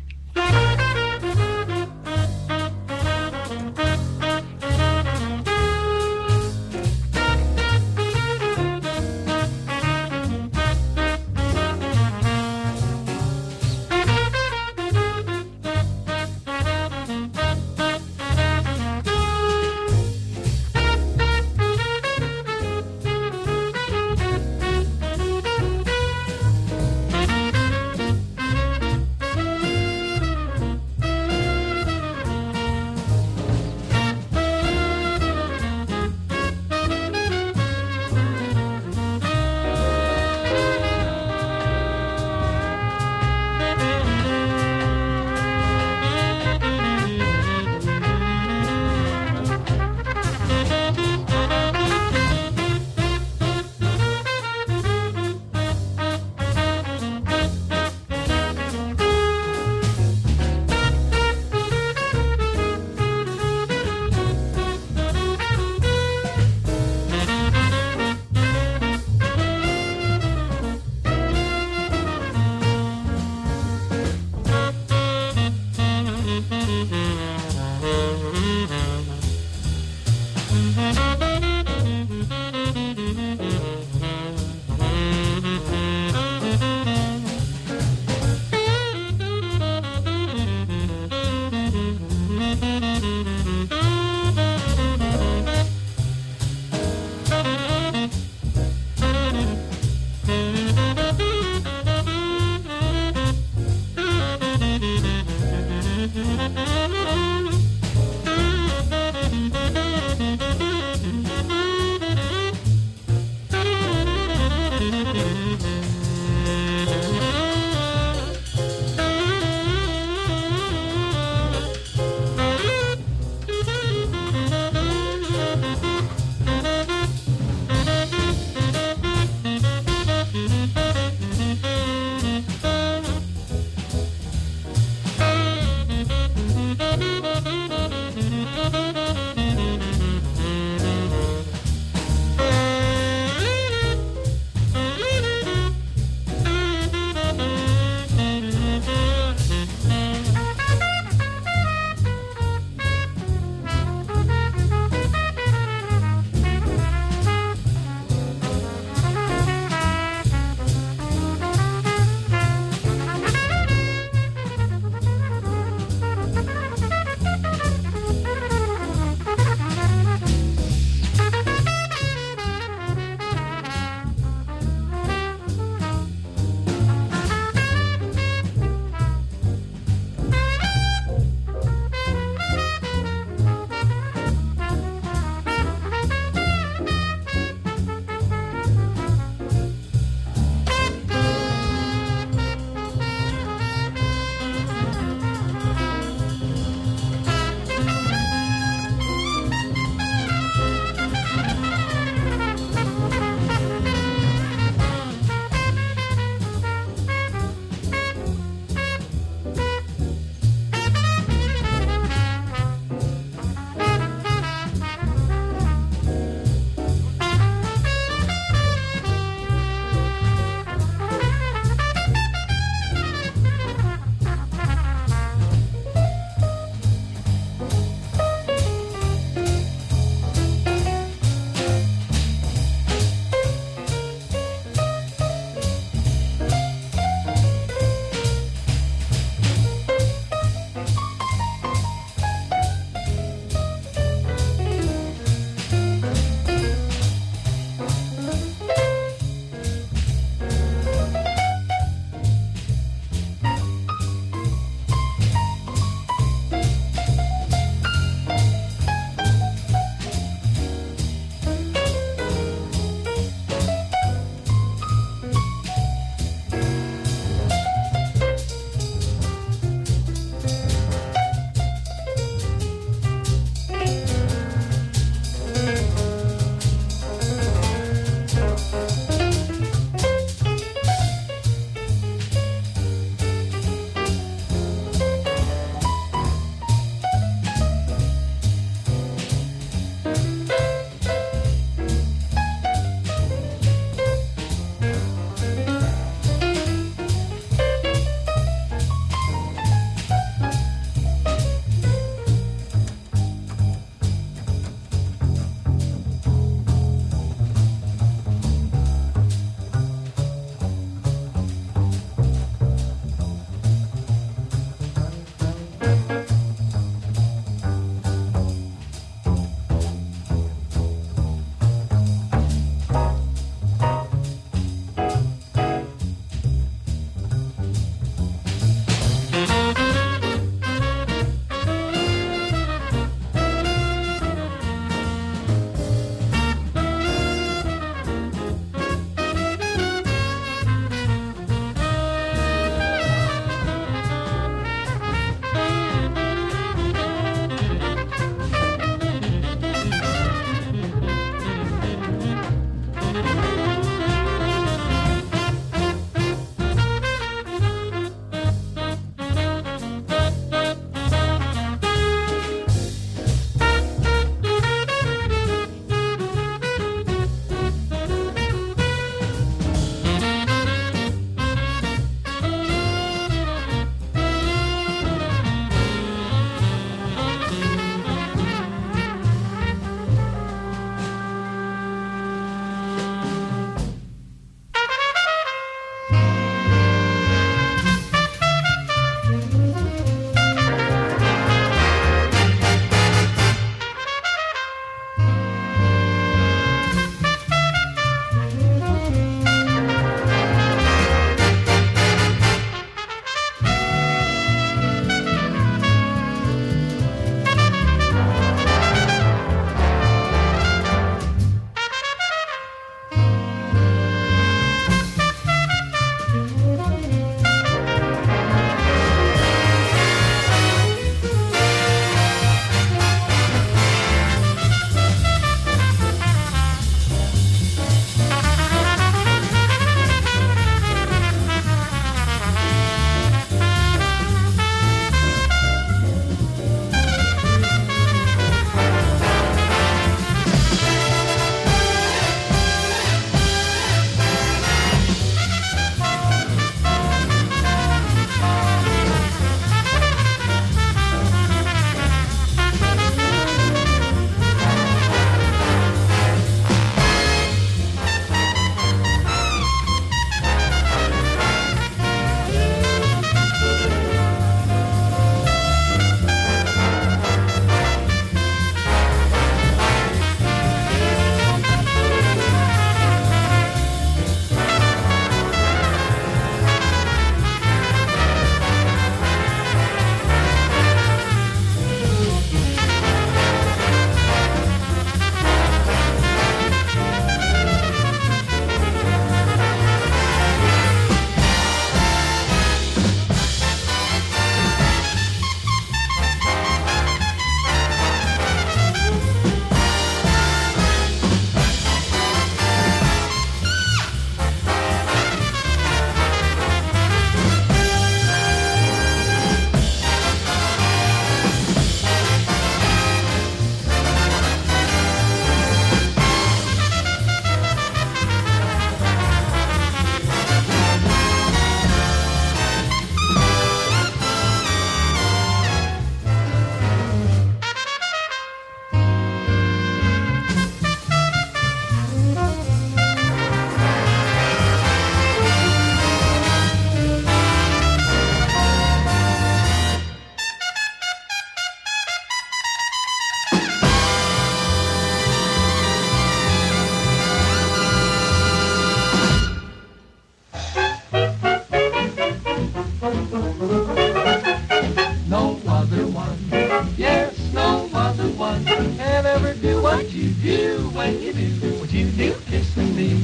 what you do when you do what you do, kissing me.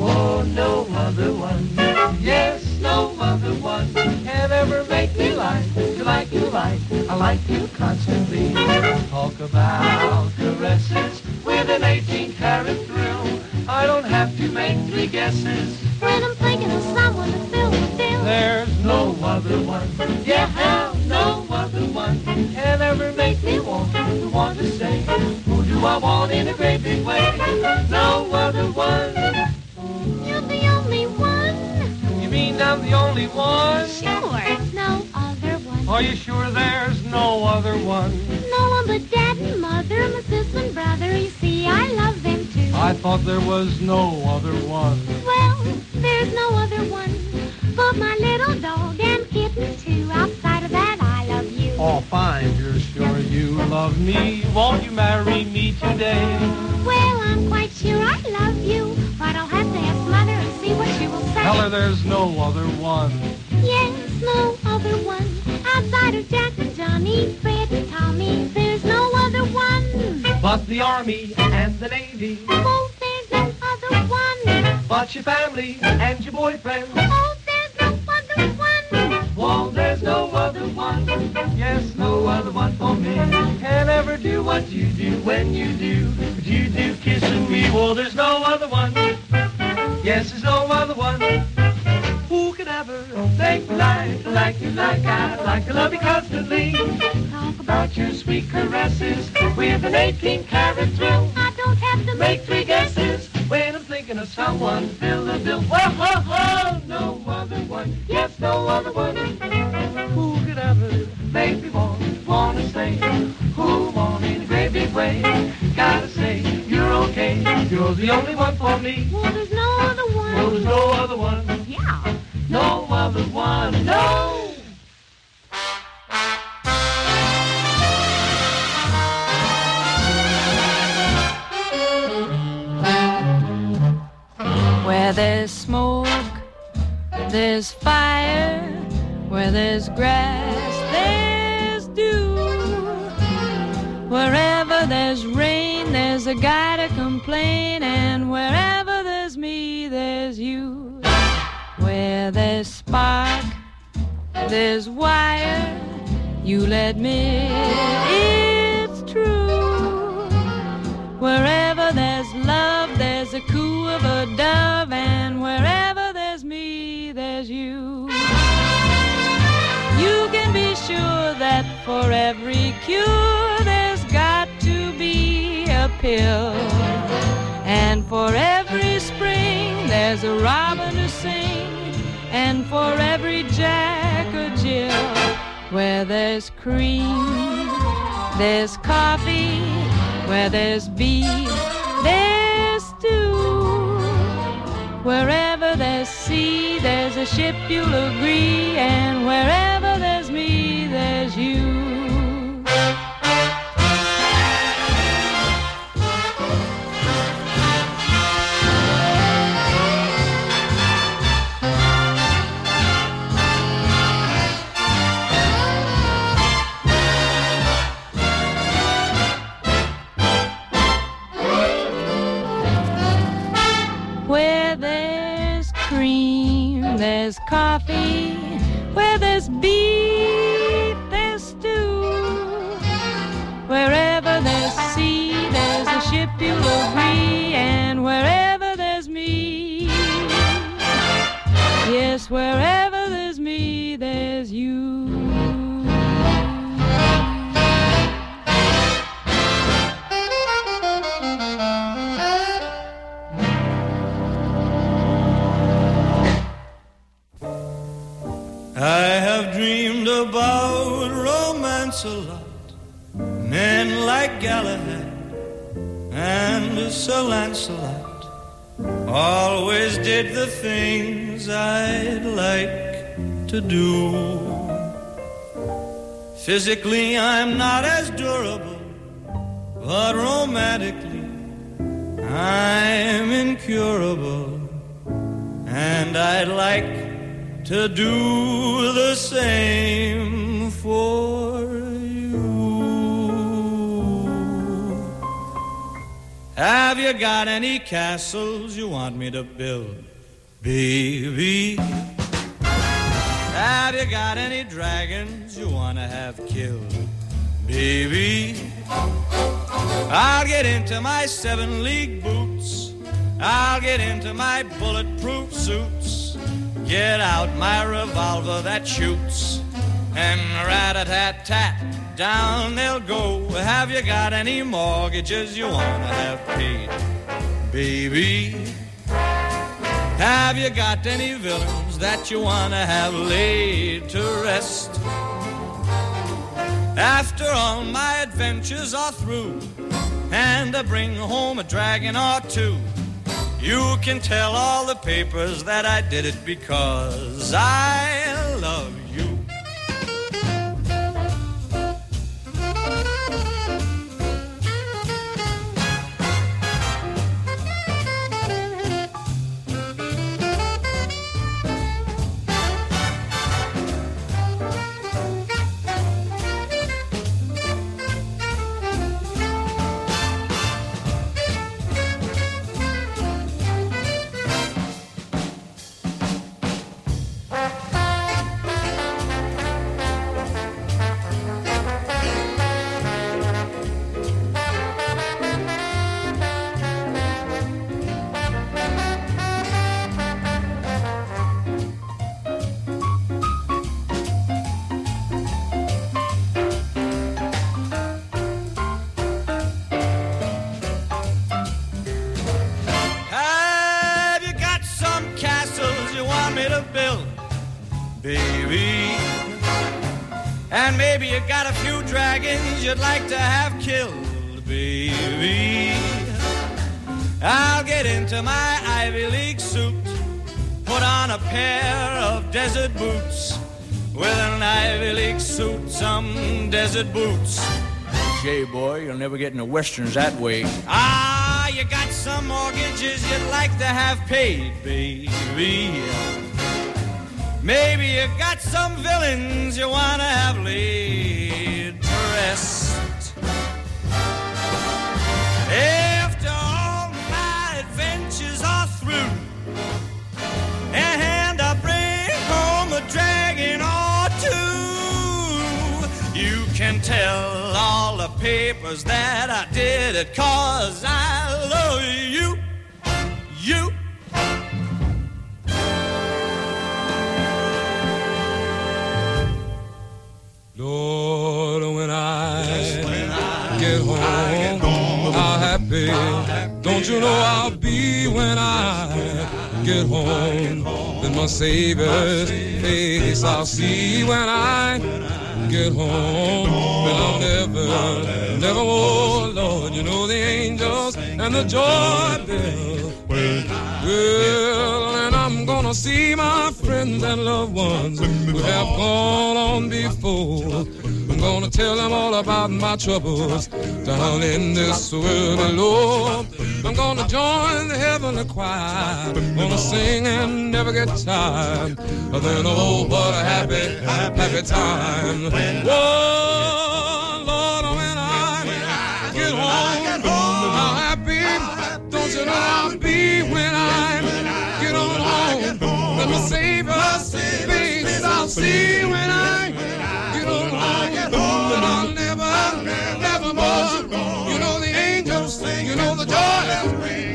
Oh, no other one, yes, no other one can ever make me like you, like you, like I like you constantly. Talk about caresses with an eighteen-carat thrill. I don't have to make three guesses when I'm thinking of someone to fill the bill. There's no other one, yeah, no other one can ever make me want to want to say, who do I want in a great big way? No other one. You're the only one. You mean I'm the only one? Sure. There's no other one. Are you sure there's no other one? No one but Dad and Mother, my sister and brother. You see, I love them too. I thought there was no other one. Well, there's no other one but my little dog and kitten too. Outside of that, I love you. Oh, fine, you're sure you love me. Won't you marry me today? Well, I'm quite sure I love you, but I'll have to ask Mother and see what she will say. Tell her there's no other one. Yes, no other one. Outside of Jack and Johnny, Fred and Tommy, there's no other one. But the Army and the Navy. Oh, there's no other one. But your family and your boyfriend. Oh, oh, there's no other one, yes, no other one for me. Can't ever do what you do when you do, but you do kissing me. Oh, there's no other one, yes, there's no other one. Who could ever take life like you, like I, like I love you constantly? Talk about your sweet caresses with an eighteen-carat thrill. I don't have to make three guesses when I'm thinking of someone to fill the bill. Whoa, whoa, whoa, no other one, yes, no other one. Who could ever make me want, want to say, who want in a great big way? Gotta say, you're okay, you're the only one for me. Well, there's no other one. Well, there's no other one. Yeah. No other one, no. Where there's smoke, there's fire. Where there's grass, there's dew. Wherever there's rain, there's a guy to complain. And wherever there's me, there's you. Where there's spark, there's wire. You let me, it's true. Wherever there's love, there's a coo of a dove, and wherever there's me, there's you. You can be sure that for every cure there's got to be a pill, and for every spring there's a robin to sing, and for every Jack or Jill. Where there's cream, there's coffee. Where there's beef, there's stew. Wherever there's sea, there's a ship, you'll agree. And wherever there's me, there's you. There's coffee, where there's beef, there's stew. Wherever there's sea, there's a ship, you'll agree, and wherever there's me, yes, wherever there's me, there's you. I have dreamed about romance a lot, men like Galahad and Sir Lancelot always did the things I'd like to do. Physically I'm not as durable, but romantically I'm incurable, and I'd like to do the same for you. Have you got any castles you want me to build, baby? Have you got any dragons you want to have killed, baby? I'll get into my seven-league boots. I'll get into my bulletproof suits. Get out my revolver that shoots. And rat-a-tat-tat, down they'll go. Have you got any mortgages you want to have paid, baby? Have you got any villains that you want to have laid to rest? After all my adventures are through, and I bring home a dragon or two, you can tell all the papers that I did it because I love you. You'd like to have killed, baby. I'll get into my Ivy League suit, put on a pair of desert boots. With an Ivy League suit, some desert boots. Jay boy, you'll never get into westerns that way. Ah, you got some mortgages you'd like to have paid, baby. Maybe you got some villains you want to have laid to rest. After all my adventures are through, and I bring home a dragon or two, you can tell all the papers that I did it 'cause I love you, you. Lord, when I, yes, when I get home, I get home how, happy, how happy don't you know I'll, I'll be when I, when I get home. home. Then my Savior's face I'll see when I, when I get home. But I'll never, I'll never, never, oh Lord, you know the angels and the joy bells will. And I'm gonna see my friends and loved ones who have gone on before. I'm gonna tell them all about my troubles down in this world below. I'm gonna join the heavenly choir, gonna sing and never get tired of an old but a happy, happy time. Oh Lord, when I get home, how happy don't you know I'll be when I get on home. Let me save us, things I'll see when I get on home. And I'll never, never more, you know the angels, you know the joy. Well,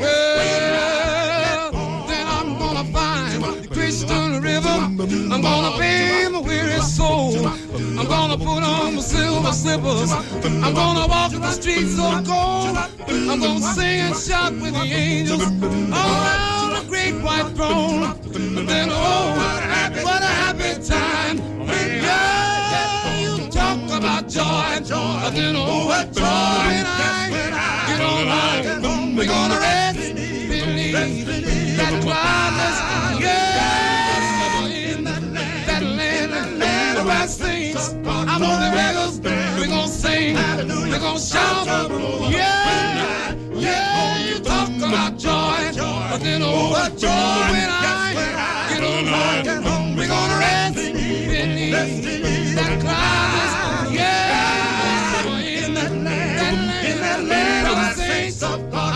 then I'm gonna find the crystal river. I'm gonna bathe my weary soul. I'm gonna put on my silver slippers. I'm gonna walk the streets so cold. I'm gonna sing and shout with the angels all around the great white throne. And then, oh, what a happy, what a happy time. When girl, you talk about joy. But then, oh, what joy when I get on home. We're gonna rest beneath that cloudless, yeah. Things. I'm on the records, we're gonna sing, we're gonna shout, yeah, yeah, you talk about joy, but then oh, what joy when I get on home, we're gonna rest beneath that cloud, yeah, in that land, in that land, I'm gonna sing,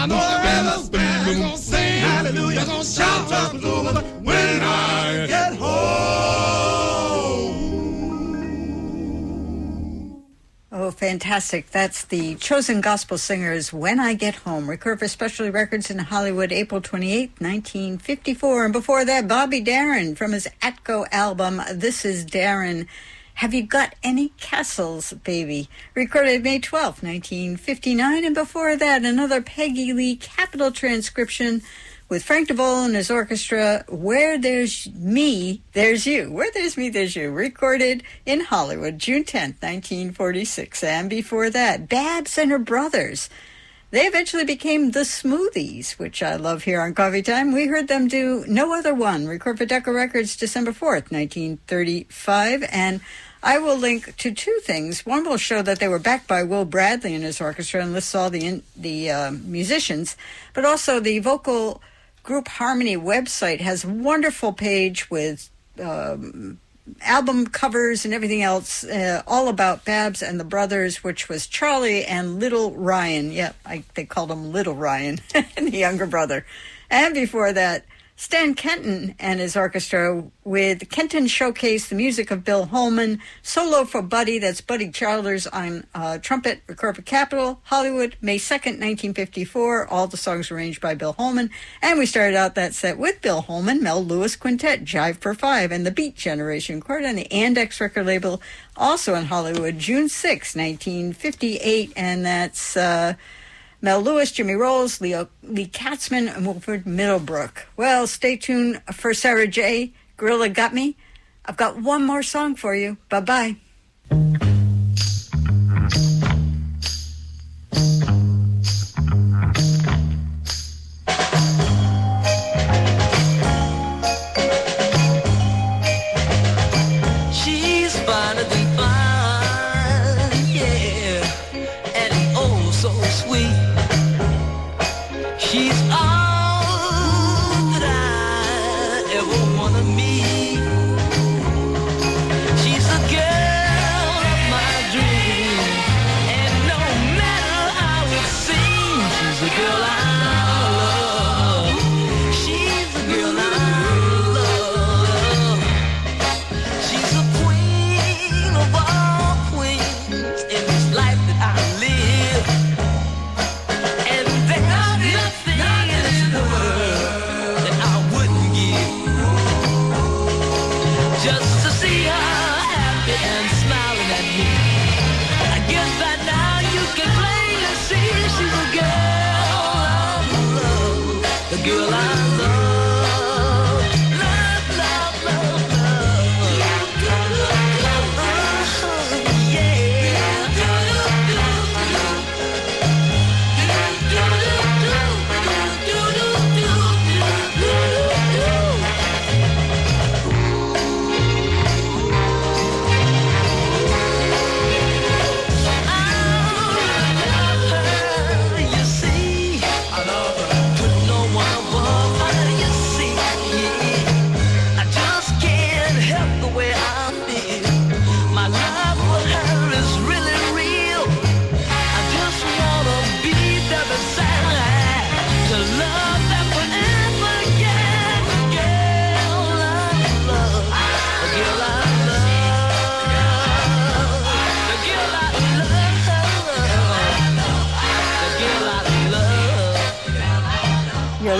I know the river's been. We're gonna sing hallelujah. We're gonna shout hallelujah when I get home. Oh, fantastic. That's the Chosen Gospel Singers, When I Get Home. Record for Specialty Records in Hollywood, April twenty-eighth, nineteen fifty-four. And before that, Bobby Darin from his Atco album, This Is Darin. Have You Got Any Castles, Baby? Recorded May twelfth, nineteen fifty-nine. And before that, another Peggy Lee Capital transcription with Frank DeVoe and his orchestra, Where There's Me, There's You. Where There's Me, There's You. Recorded in Hollywood, June tenth, nineteen forty-six. And before that, Babs and her brothers. They eventually became The Smoothies, which I love here on Coffee Time. We heard them do No Other One, record for Decca Records, December fourth, nineteen thirty-five. And I will link to two things. One will show that they were backed by Will Bradley and his orchestra and lists all the in, the uh, musicians, but also the Vocal Group Harmony website has a wonderful page with um, album covers and everything else, uh, all about Babs and the brothers, which was Charlie and Little Ryan. Yep, I, they called him Little Ryan, the younger brother. And before that, Stan Kenton and his orchestra with Kenton Showcase, the music of Bill Holman, solo for Buddy, that's Buddy Childers on uh, trumpet, record for Capitol, Hollywood, May second, nineteen fifty-four. All the songs arranged by Bill Holman. And we started out that set with Bill Holman, Mel Lewis Quintet, Jive for Five, and the Beat Generation, recorded on the Andex record label, also in Hollywood, June sixth, nineteen fifty-eight. And that's... Uh, Mel Lewis, Jimmy Rolls, Leo, Lee Katzman, and Wilford Middlebrook. Well, stay tuned for Sarah J. Gorilla Got Me. I've got one more song for you. Bye-bye.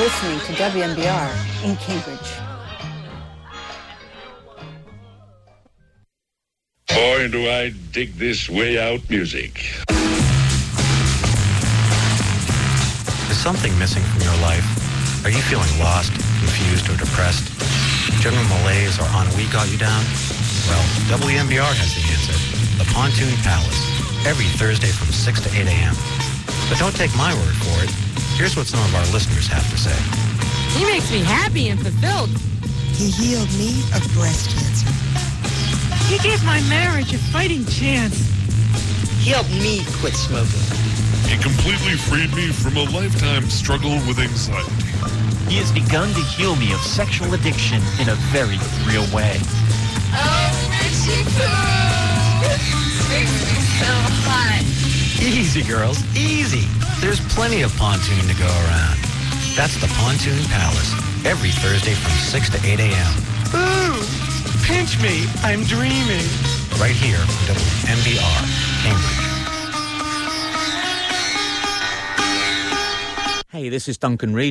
Listening to W M B R in Cambridge. Boy, do I dig this way out music. Is something missing from your life? Are you feeling lost, confused, or depressed? General malaise or ennui got you down? Well, W M B R has the answer. The Pontoon Palace, every Thursday from six to eight a.m. But don't take my word for it. Here's what some of our listeners have to say. He makes me happy and fulfilled. He healed me of breast cancer. He gave my marriage a fighting chance. He helped me quit smoking. He completely freed me from a lifetime struggle with anxiety. He has begun to heal me of sexual addiction in a very real way. Oh, Mexico! This makes me so hot. Easy, girls, easy. There's plenty of pontoon to go around. That's the Pontoon Palace, every Thursday from six to eight a.m. Ooh, pinch me, I'm dreaming. Right here on W M B R, Cambridge. Hey, this is Duncan Reid.